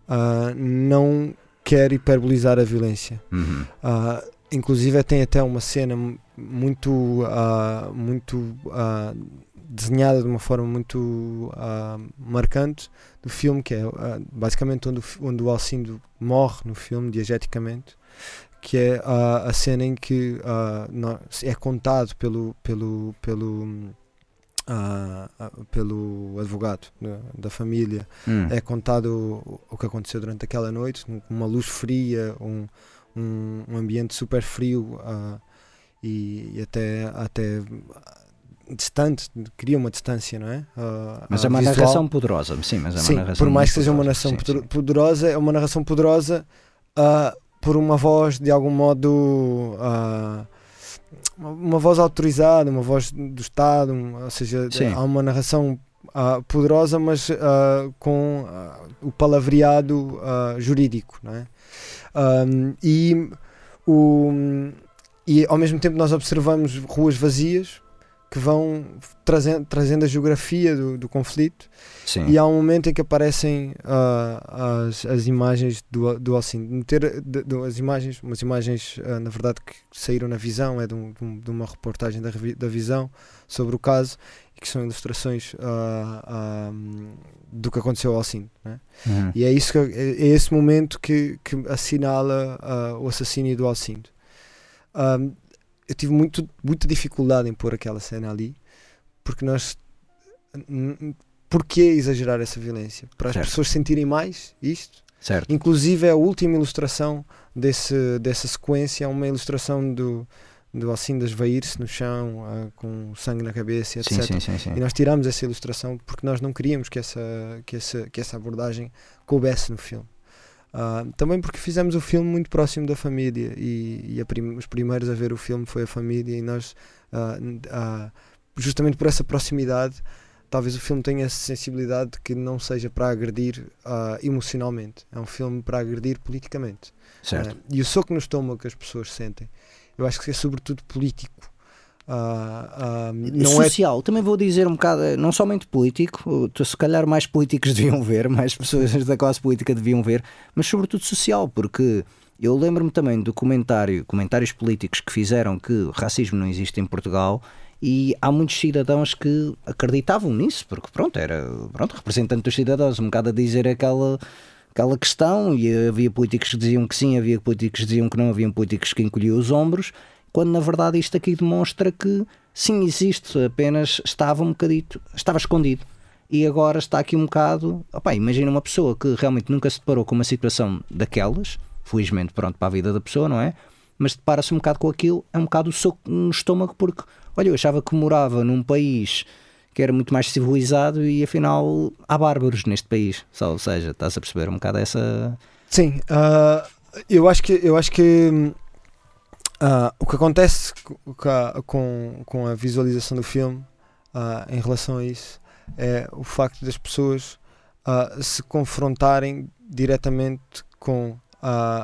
uh, não... quer hiperbolizar a violência. Uhum. Uh, inclusive tem até uma cena muito, uh, muito uh, desenhada de uma forma muito uh, marcante do filme, que é uh, basicamente onde, onde o Alcindo morre no filme, diegeticamente, que é uh, a cena em que uh, não, é contado pelo... pelo, pelo Uh, pelo advogado né, da família, hum. é contado o, o que aconteceu durante aquela noite, uma luz fria, um, um, um ambiente super frio uh, e, e até, até distante, cria uma distância, não é? Uh, mas é uma visual. narração poderosa, sim, mas é uma sim, narração por mais que seja uma narração poderosa, poderosa, é uma narração poderosa uh, por uma voz de algum modo... Uh, uma voz autorizada, uma voz do Estado, ou seja, sim. há uma narração uh, poderosa, mas uh, com uh, o palavreado uh, jurídico, não é? Um, e, o, e ao mesmo tempo nós observamos ruas vazias que vão trazendo, trazendo a geografia do, do conflito. Sim. E há um momento em que aparecem uh, as, as imagens do, do Alcindo, ter, de, de, as imagens, umas imagens uh, na verdade que saíram na Visão, é de, um, de uma reportagem da, da Visão sobre o caso, e que são ilustrações uh, uh, do que aconteceu ao Alcindo, né? Uhum. E é, isso que, é esse momento que, que assinala uh, o assassínio do Alcindo. Um, eu tive muito, muita dificuldade em pôr aquela cena ali, porque nós porquê exagerar essa violência? Para as certo. pessoas sentirem mais isto? Certo. Inclusive a última ilustração desse, dessa sequência é uma ilustração do, do Alcindo a esvair-se no chão uh, com sangue na cabeça, etcétera. Sim, sim, sim, sim. E nós tiramos essa ilustração porque nós não queríamos que essa, que essa, que essa abordagem coubesse no filme. Uh, também porque fizemos o filme muito próximo da família e, e a prim- os primeiros a ver o filme foi a família, e nós, uh, uh, justamente por essa proximidade, talvez o filme tenha essa sensibilidade de que não seja para agredir uh, emocionalmente, é um filme para agredir politicamente. Certo. Uh, e o soco no estômago que as pessoas sentem, eu acho que é sobretudo político. Uh, uh, não social, é... também vou dizer um bocado, não somente político, se calhar mais políticos deviam ver, mais pessoas da classe política deviam ver, mas sobretudo social, porque eu lembro-me também do comentário, comentários políticos que fizeram que racismo não existe em Portugal, e há muitos cidadãos que acreditavam nisso, porque pronto, era pronto, representante dos cidadãos, um bocado a dizer aquela... aquela questão, e havia políticos que diziam que sim, havia políticos que diziam que não, havia políticos que encolhiam os ombros, quando na verdade isto aqui demonstra que sim, existe, apenas estava um bocadito, estava escondido, e agora está aqui um bocado. Opa, imagina uma pessoa que realmente nunca se deparou com uma situação daquelas, felizmente pronto para a vida da pessoa, não é? Mas depara-se um bocado com aquilo, é um bocado o soco no estômago, porque olha, eu achava que morava num país que era muito mais civilizado e afinal há bárbaros neste país, só, ou seja, estás a perceber um bocado essa... Sim, uh, eu acho que, eu acho que uh, o que acontece com, com a visualização do filme uh, em relação a isso é o facto das pessoas uh, se confrontarem diretamente com uh,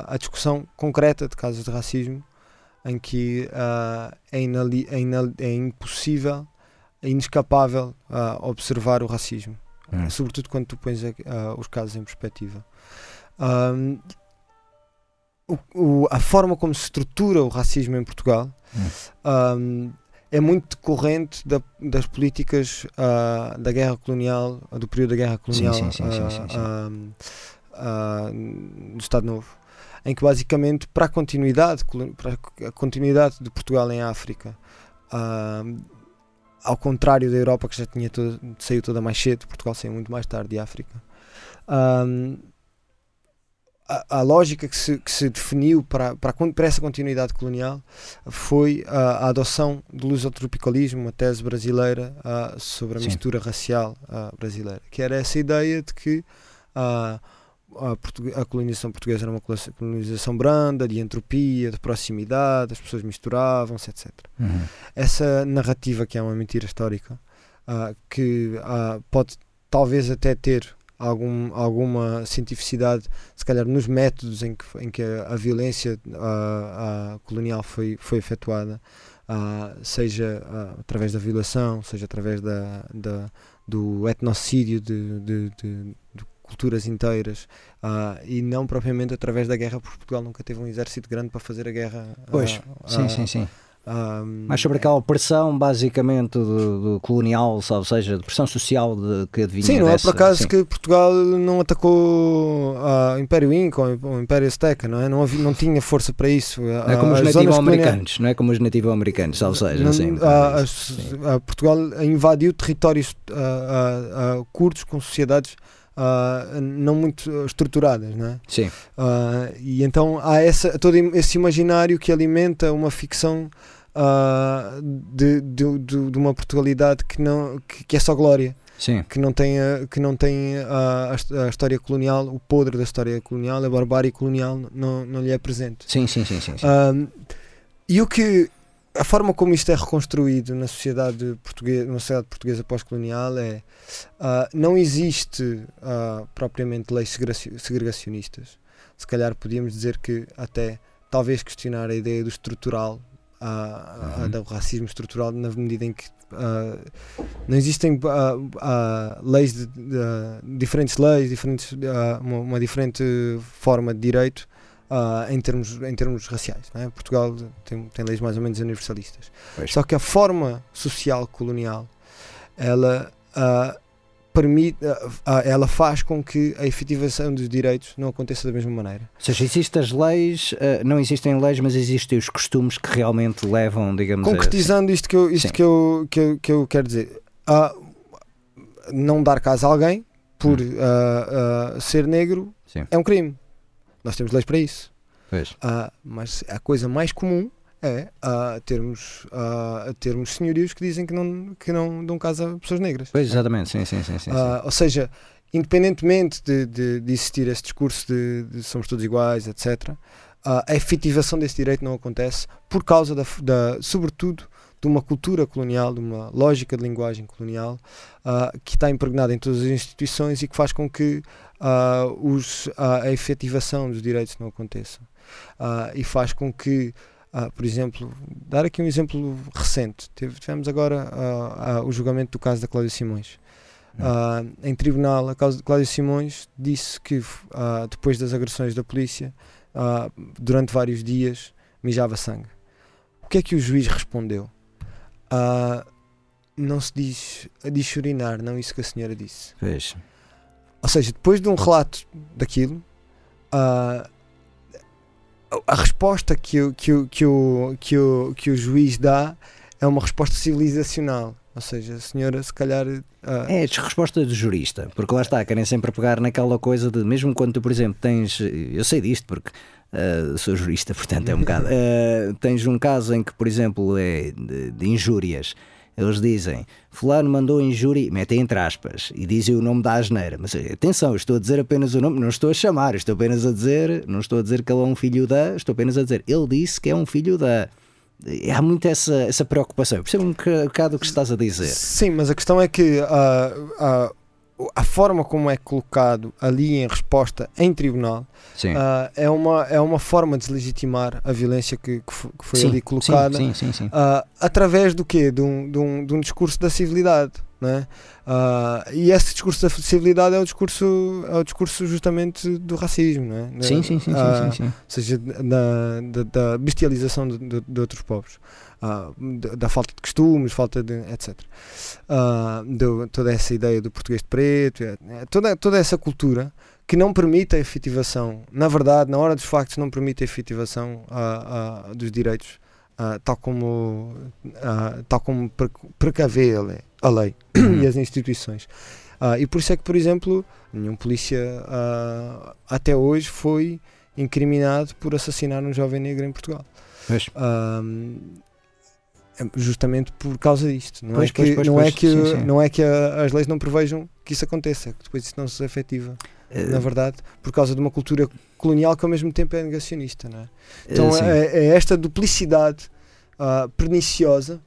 a discussão concreta de casos de racismo, em que uh, é, inali- é, inali- é impossível, é inescapável uh, observar o racismo, hum. sobretudo quando tu pões uh, os casos em perspectiva. Um, o, o, a forma como se estrutura o racismo em Portugal hum. um, é muito decorrente da, das políticas uh, da guerra colonial, do período da guerra colonial sim, sim, sim, uh, sim, sim, sim. Uh, uh, do Estado Novo, em que basicamente para a continuidade, para a continuidade de Portugal em África, uh, ao contrário da Europa, que já tinha todo, saiu toda mais cedo, Portugal saiu muito mais tarde de África, um, a, a lógica que se, que se definiu para, para, para essa continuidade colonial foi uh, a adoção do lusotropicalismo, uma tese brasileira uh, sobre a Sim. mistura racial uh, brasileira, que era essa ideia de que uh, a, portu- a colonização portuguesa era uma colonização branda, de entropia, de proximidade, as pessoas misturavam-se, etcétera. Uhum. Essa narrativa, que é uma mentira histórica, uh, que uh, pode talvez até ter algum, alguma cientificidade, se calhar nos métodos em que, em que a, a violência uh, a colonial foi, foi efetuada, uh, seja uh, através da violação, seja através da, da, do etnocídio de, de, de, de culturas inteiras, uh, e não propriamente através da guerra, porque Portugal nunca teve um exército grande para fazer a guerra. Pois, uh, sim, uh, sim, sim. Uh, Mas sobre aquela opressão basicamente do, do colonial, ou seja, de pressão social de, que adivinha. Sim, não é por acaso sim. que Portugal não atacou uh, o Império Inca ou o Império Azteca, não é? Não, havia, não tinha força para isso. Não é como uh, os nativo-americanos, não é como os nativo-americanos, ou seja, não, assim, uh, a, sim. A Portugal invadiu territórios uh, uh, uh, curtos, com sociedades Uh, não muito estruturadas, não é? Sim. Uh, e então há essa, todo esse imaginário que alimenta uma ficção uh, de, de, de, de uma Portugalidade que, não, que, que é só glória. Sim. Que não tem, que não tem a, a história colonial, o podre da história colonial, a barbárie colonial não, não lhe é presente. Sim, sim, sim. sim, sim. Uh, e o que... A forma como isto é reconstruído na sociedade portuguesa, na sociedade portuguesa pós-colonial é... Uh, não existe uh, propriamente leis segregacionistas. Se calhar podíamos dizer que até talvez questionar a ideia do estrutural, uh, uhum. uh, do racismo estrutural, na medida em que uh, não existem uh, uh, leis, de, de, uh, diferentes leis, diferentes, uh, uma, uma diferente forma de direito, Uh, em, termos, em termos raciais, não é? Portugal tem, tem leis mais ou menos universalistas. Pois. Só que a forma social colonial ela, uh, permite, uh, uh, ela faz com que a efetivação dos direitos não aconteça da mesma maneira. Ou seja, existem as leis, uh, não existem leis, mas existem os costumes que realmente levam, digamos... Concretizando a... isto, que eu, isto que, eu, que, eu, que eu quero dizer, uh, não dar casa a alguém por hum. uh, uh, ser negro Sim. é um crime. Nós temos leis para isso, uh, mas a coisa mais comum é uh, termos, uh, termos senhorios que dizem que não, que não dão casa a pessoas negras. Pois, exatamente, sim, sim, sim, sim, uh, sim. Ou seja, independentemente de, de, de existir esse discurso de, de somos todos iguais, etcétera, uh, a efetivação desse direito não acontece por causa, da, da, sobretudo, de uma cultura colonial, de uma lógica de linguagem colonial uh, que está impregnada em todas as instituições e que faz com que uh, os, uh, a efetivação dos direitos não aconteça. Uh, e faz com que Uh, por exemplo, dar aqui um exemplo recente. Tivemos agora uh, uh, o julgamento do caso da Cláudia Simões. Uh, em tribunal, a causa de Cláudia Simões disse que uh, depois das agressões da polícia, uh, durante vários dias, mijava sangue. O que é que o juiz respondeu? Uh, não se diz, diz urinar, não isso que a senhora disse. Veja. Ou seja, depois de um relato daquilo, uh, a resposta que o, que, o, que, o, que, o, que o juiz dá é uma resposta civilizacional. Ou seja, a senhora se calhar... Uh... É a resposta do jurista, porque lá está, querem sempre pegar naquela coisa de, mesmo quando tu, por exemplo, tens... Eu sei disto porque uh, sou jurista, portanto é um bocado... Uh, tens um caso em que, por exemplo, é de, de injúrias. Eles dizem, fulano mandou injúria, metem entre aspas, e dizem o nome da asneira. Mas atenção, eu estou a dizer apenas o nome, não estou a chamar, estou apenas a dizer, não estou a dizer que ele é um filho da, estou apenas a dizer, ele disse que é um filho da. Há muito essa, essa preocupação. Eu percebo um bocado o que estás a dizer. Sim, mas a questão é que uh, uh, a forma como é colocado ali em resposta em tribunal uh, é, uma, é uma forma de legitimar a violência que, que foi sim, ali colocada. Sim, sim, sim, sim. Uh, através do quê? De um, de um, de um discurso da civilidade. Né? Uh, e esse discurso da civilidade é o discurso, é o discurso justamente do racismo, né? Sim, sim, sim, uh, sim, sim, sim. Ou seja, da, da, da bestialização de, de, de outros povos, uh, da, da falta de costumes, falta de etcétera. Uh, de, toda essa ideia do português de preto, toda, toda essa cultura que não permite a efetivação, na verdade, na hora dos factos, não permite a efetivação uh, uh, dos direitos, uh, tal como, uh, tal como precavê ele. A lei e as instituições. Uh, e por isso é que, por exemplo, nenhum polícia uh, até hoje foi incriminado por assassinar um jovem negro em Portugal. Uh, justamente por causa disto. Não pois, é que, pois, pois, não pois, é que, sim, sim. Não é que a, as leis não prevejam que isso aconteça, que depois isso não se efetiva. Uh, na verdade, por causa de uma cultura colonial que ao mesmo tempo é negacionista. Não é? Então uh, é, é esta duplicidade uh, perniciosa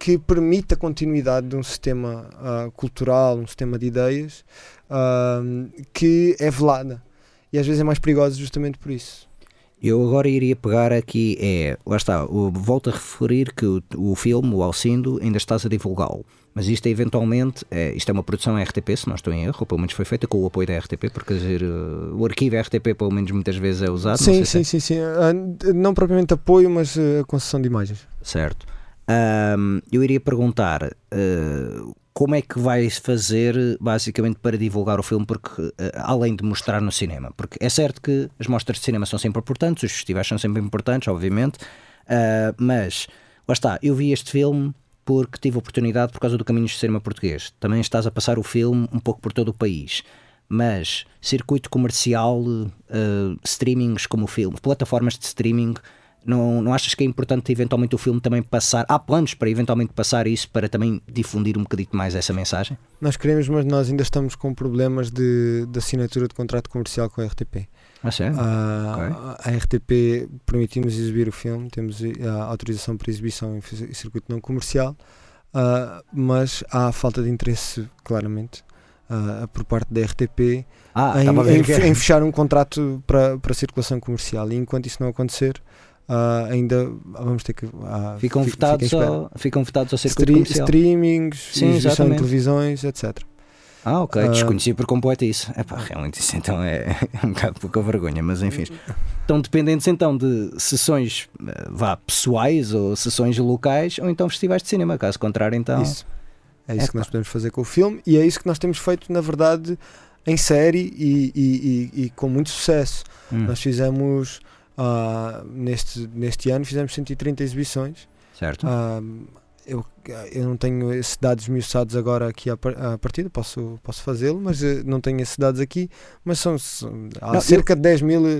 que permite a continuidade de um sistema uh, cultural, um sistema de ideias uh, que é velada e às vezes é mais perigosa justamente por isso. Eu agora iria pegar aqui, é, lá está, volto a referir que o, o filme, o Alcindo, ainda estás a divulgá-lo, mas isto é eventualmente, é, isto é uma produção R T P, se não estou em erro, pelo menos foi feita com o apoio da R T P, porque dizer, o arquivo R T P pelo menos muitas vezes é usado. Sim, não sei sim, se... sim, sim, uh, não propriamente apoio, mas uh, concessão de imagens. Certo. Um, eu iria perguntar uh, como é que vais fazer basicamente para divulgar o filme, porque uh, além de mostrar no cinema, porque é certo que as mostras de cinema são sempre importantes, os festivais são sempre importantes, obviamente, uh, mas lá está, eu vi este filme porque tive oportunidade por causa do Caminhos do Cinema Português. Também estás a passar o filme um pouco por todo o país, mas circuito comercial, uh, streamings como o filme, plataformas de streaming. Não, não achas que é importante eventualmente o filme também passar, há planos para eventualmente passar isso para também difundir um bocadinho mais essa mensagem? Nós queremos, mas nós ainda estamos com problemas de, de assinatura de contrato comercial com a R T P. Ah, sim? Uh, okay. A R T P permitimos exibir o filme, temos a autorização para exibição em circuito não comercial, uh, mas há falta de interesse, claramente. Uh, por parte da R T P ah, em, em, em fechar um contrato para, para circulação comercial, e enquanto isso não acontecer Uh, ainda vamos ter que uh, ficam, fico, votados fico ao, ficam votados ao circuito Stream, comercial, streamings, exibição em televisões, etcétera. Ah, ok, uh, desconheci por completo isso. Epá, realmente isso então é, é um bocado pouca vergonha, mas enfim. Estão dependentes então de sessões vá, pessoais ou sessões locais ou então festivais de cinema, caso contrário então... Isso. É isso é que nós podemos fazer com o filme e é isso que nós temos feito, na verdade, em série e, e, e, e com muito sucesso. Hum. Nós fizemos... Uh, neste, neste ano fizemos cento e trinta exibições. Certo. Uh, Eu, eu não tenho esses dados miuçados agora aqui à, à partida, posso, posso fazê-lo, mas não tenho esses dados aqui, mas são, são há não, cerca eu... de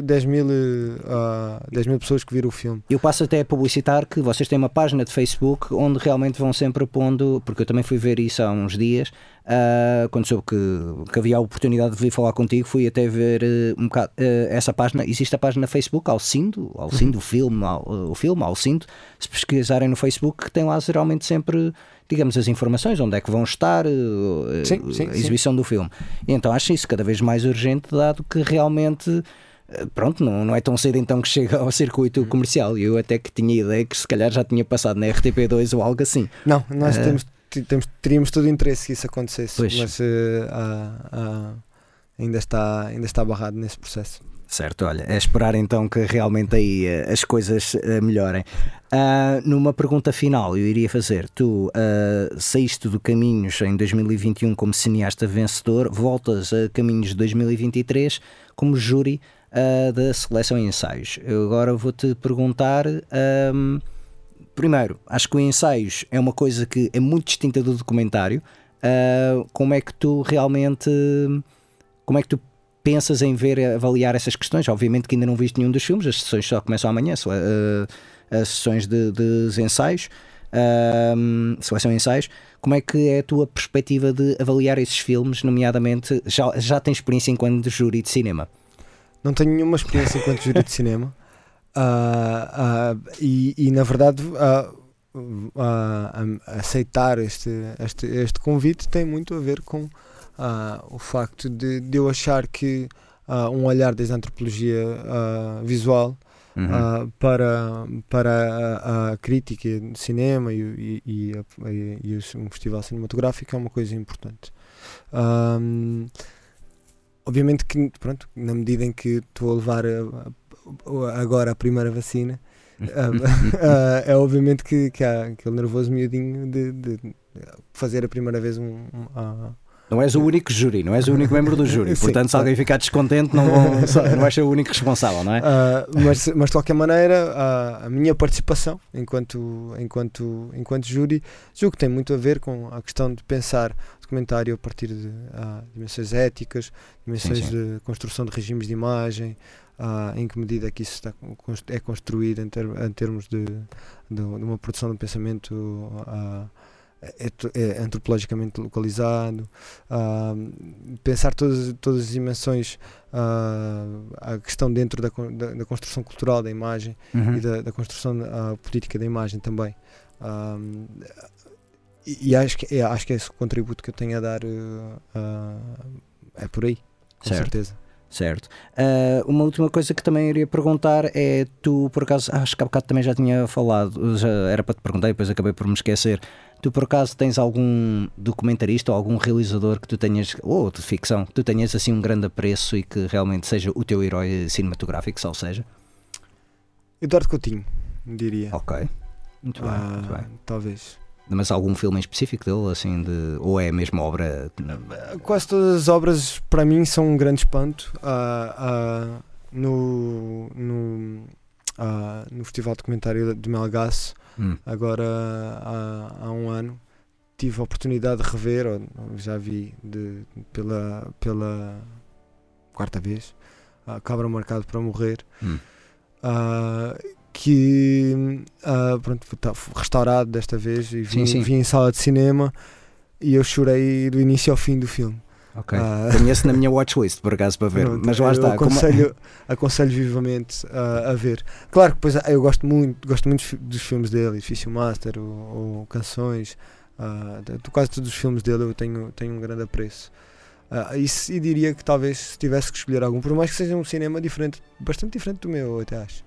dez mil pessoas que viram o filme. Eu passo até a publicitar que vocês têm uma página de Facebook onde realmente vão sempre pondo, porque eu também fui ver isso há uns dias, uh, quando soube que, que havia a oportunidade de vir falar contigo, fui até ver uh, um bocado uh, essa página. Existe a página Facebook Alcindo, Alcindo filme, ao, o filme Alcindo, se pesquisarem no Facebook, tem lá geralmente sempre, digamos, as informações, onde é que vão estar, sim, sim, a exibição sim. do filme. E então acho isso cada vez mais urgente, dado que realmente, pronto, não, não é tão cedo então que chega ao circuito comercial. Eu até que tinha ideia que se calhar já tinha passado na R T P dois ou algo assim. Não, nós uh, temos, temos, teríamos todo o interesse que isso acontecesse, pois. mas uh, uh, uh, ainda, está, ainda está barrado nesse processo. Certo, olha, é esperar então que realmente aí uh, as coisas uh, melhorem. Uh, numa pergunta final eu iria fazer, tu uh, saíste do Caminhos em dois mil e vinte e um como cineasta vencedor, voltas a Caminhos de dois mil e vinte e três como júri uh, da seleção em ensaios. Eu agora vou-te perguntar, um, primeiro, acho que o ensaios é uma coisa que é muito distinta do documentário, uh, como é que tu realmente, como é que tu pensas em ver, avaliar essas questões? Obviamente que ainda não viste nenhum dos filmes, as sessões só começam amanhã, as sessões de, de ensaios, um, seleção de ensaios. Como é que é a tua perspectiva de avaliar esses filmes, nomeadamente, já, já tens experiência enquanto júri de cinema? Não tenho nenhuma experiência enquanto júri de cinema, uh, uh, e, e na verdade uh, uh, aceitar este, este, este convite tem muito a ver com Uh, o facto de, de eu achar que uh, um olhar desde a antropologia uh, visual uhum. uh, para, para a, a crítica de cinema e, e, e, e, e um festival cinematográfico é uma coisa importante. Um, obviamente que, pronto, na medida em que estou a levar a, a, agora a primeira vacina, uh, uh, é obviamente que, que há aquele nervoso miudinho de, de fazer a primeira vez um... um uh, Não és o único júri, não és o único membro do júri. Sim, portanto, se alguém ficar descontente, não, não és o único responsável, não é? Uh, mas, mas, de qualquer maneira, uh, a minha participação enquanto, enquanto, enquanto júri, julgo que tem muito a ver com a questão de pensar o documentário a partir de uh, dimensões éticas, dimensões sim, sim. de construção de regimes de imagem, uh, em que medida que isso está, é construído em, ter, em termos de, de uma produção de um pensamento... Uh, É antropologicamente localizado, uh, pensar todas, todas as dimensões, uh, a questão dentro da, da, da construção cultural da imagem uhum. e da, da construção uh, política da imagem também. Uh, e, e acho que, é, acho que é esse o contributo que eu tenho a dar, uh, uh, é por aí, com certo. certeza. Certo. Uh, uma última coisa que também iria perguntar é, tu por acaso, acho que há bocado também já tinha falado, já era para te perguntar e depois acabei por me esquecer, tu por acaso tens algum documentarista ou algum realizador que tu tenhas, ou de ficção, que tu tenhas assim um grande apreço e que realmente seja o teu herói cinematográfico, só seja? Eduardo Coutinho, diria. Ok, muito bem, ah, muito bem. Talvez. Mas algum filme em específico dele, assim, de, ou é a mesma obra? Quase todas as obras para mim são um grande espanto. Uh, uh, no, no, uh, no Festival de Documentário de Melgaço, hum. agora uh, há um ano, tive a oportunidade de rever, ou já vi de, pela, pela quarta vez, uh, Cobra Marcado para Morrer. Hum. Uh, que uh, pronto, está restaurado desta vez e vim, sim, sim. vim em sala de cinema e eu chorei do início ao fim do filme. Ok, uh, conheço na minha watchlist por acaso para ver, pronto, mas lá está. Aconselho, como... aconselho vivamente uh, a ver. Claro que pois, eu gosto muito, gosto muito dos filmes dele, Fisher Master ou, ou Canções, uh, de, quase todos os filmes dele eu tenho, tenho um grande apreço. Uh, e, se, e diria que talvez se tivesse que escolher algum, por mais que seja um cinema diferente, bastante diferente do meu, até acho.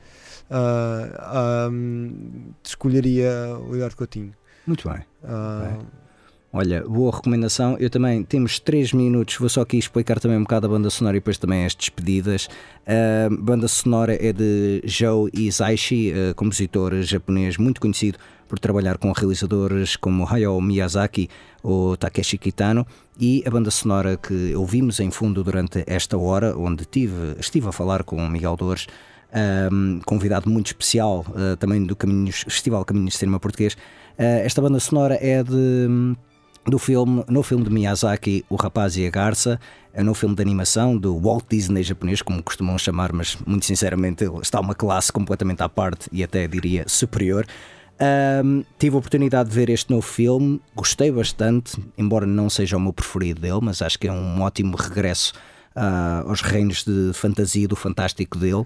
Uh, um, escolheria o Eduardo Coutinho. Muito bem. Uh, bem. Olha, boa recomendação. Eu também, temos três minutos, vou só aqui explicar também um bocado a banda sonora e depois também as despedidas. A uh, banda sonora é de Joe Hisaishi, uh, compositor japonês muito conhecido por trabalhar com realizadores como Hayao Miyazaki ou Takeshi Kitano, e a banda sonora que ouvimos em fundo durante esta hora, onde tive, estive a falar com o Miguel Dores, Um, convidado muito especial uh, também do Caminhos, Festival Caminhos de Cinema Português, Esta banda sonora é de, do filme, no filme de Miyazaki, O Rapaz e a Garça, no filme de animação do Walt Disney japonês, como costumam chamar, mas muito sinceramente está uma classe completamente à parte e até diria superior. Um, tive a oportunidade de ver este novo filme, gostei bastante, embora não seja o meu preferido dele, mas acho que é um ótimo regresso uh, aos reinos de fantasia, do fantástico dele.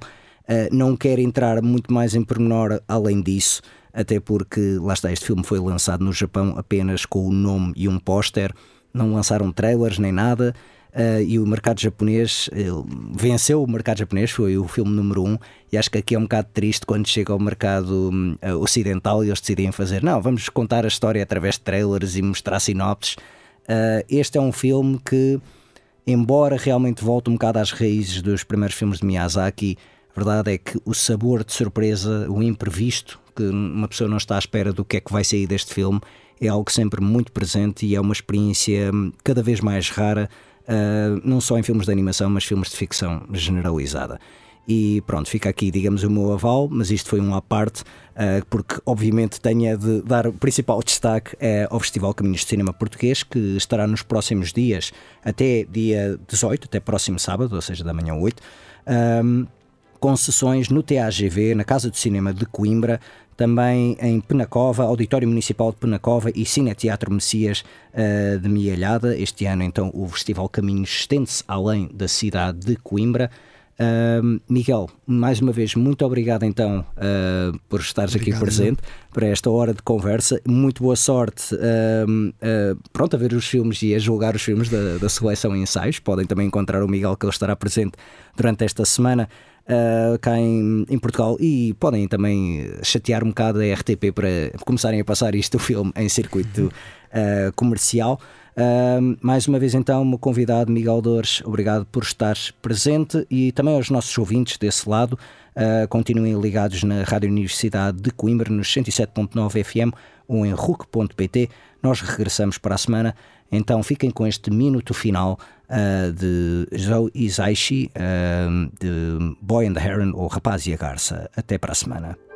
Uh, não quero entrar muito mais em pormenor além disso, até porque, lá está, este filme foi lançado no Japão apenas com o nome e um póster, não lançaram trailers nem nada. Uh, e o mercado japonês uh, venceu o mercado japonês, foi o filme número um, e acho que aqui é um bocado triste quando chega ao mercado uh, ocidental e eles decidem fazer, não, vamos contar a história através de trailers e mostrar sinopses. Uh, este é um filme que, embora realmente volte um bocado às raízes dos primeiros filmes de Miyazaki, a verdade é que o sabor de surpresa, o imprevisto, que uma pessoa não está à espera do que é que vai sair deste filme, é algo sempre muito presente e é uma experiência cada vez mais rara. Uh, não só em filmes de animação, mas filmes de ficção generalizada. E pronto, fica aqui, digamos, o meu aval, mas isto foi um à parte, uh, porque obviamente tenho de dar o principal destaque uh, ao Festival Caminhos do Cinema Português, que estará nos próximos dias, até dia dezoito, até próximo sábado, ou seja, da manhã oito, um, com sessões no T A G V, na Casa do Cinema de Coimbra, também em Penacova, Auditório Municipal de Penacova e Cineteatro Messias uh, de Mialhada. Este ano, então, o Festival Caminhos estende-se além da cidade de Coimbra. Uh, Miguel, mais uma vez, muito obrigado, então, uh, por estares obrigado, aqui presente, não? Para esta hora de conversa. Muito boa sorte. Uh, uh, pronto, a ver os filmes e a julgar os filmes da, da seleção em ensaios. Podem também encontrar o Miguel, que ele estará presente durante esta semana. Uh, cá em, em Portugal, e podem também chatear um bocado a R T P para começarem a passar isto, o filme, em circuito uh, comercial. Uh, mais uma vez, então, o meu convidado Miguel Dores, obrigado por estar presente, e também aos nossos ouvintes desse lado. Uh, continuem ligados na Rádio Universidade de Coimbra, nos cento e sete ponto nove F M ou em R U C ponto P T. Nós regressamos para a semana, então fiquem com este minuto final uh, de Joe Hisaishi, uh, de Boy and the Heron, ou Rapaz e a Garça. Até para a semana.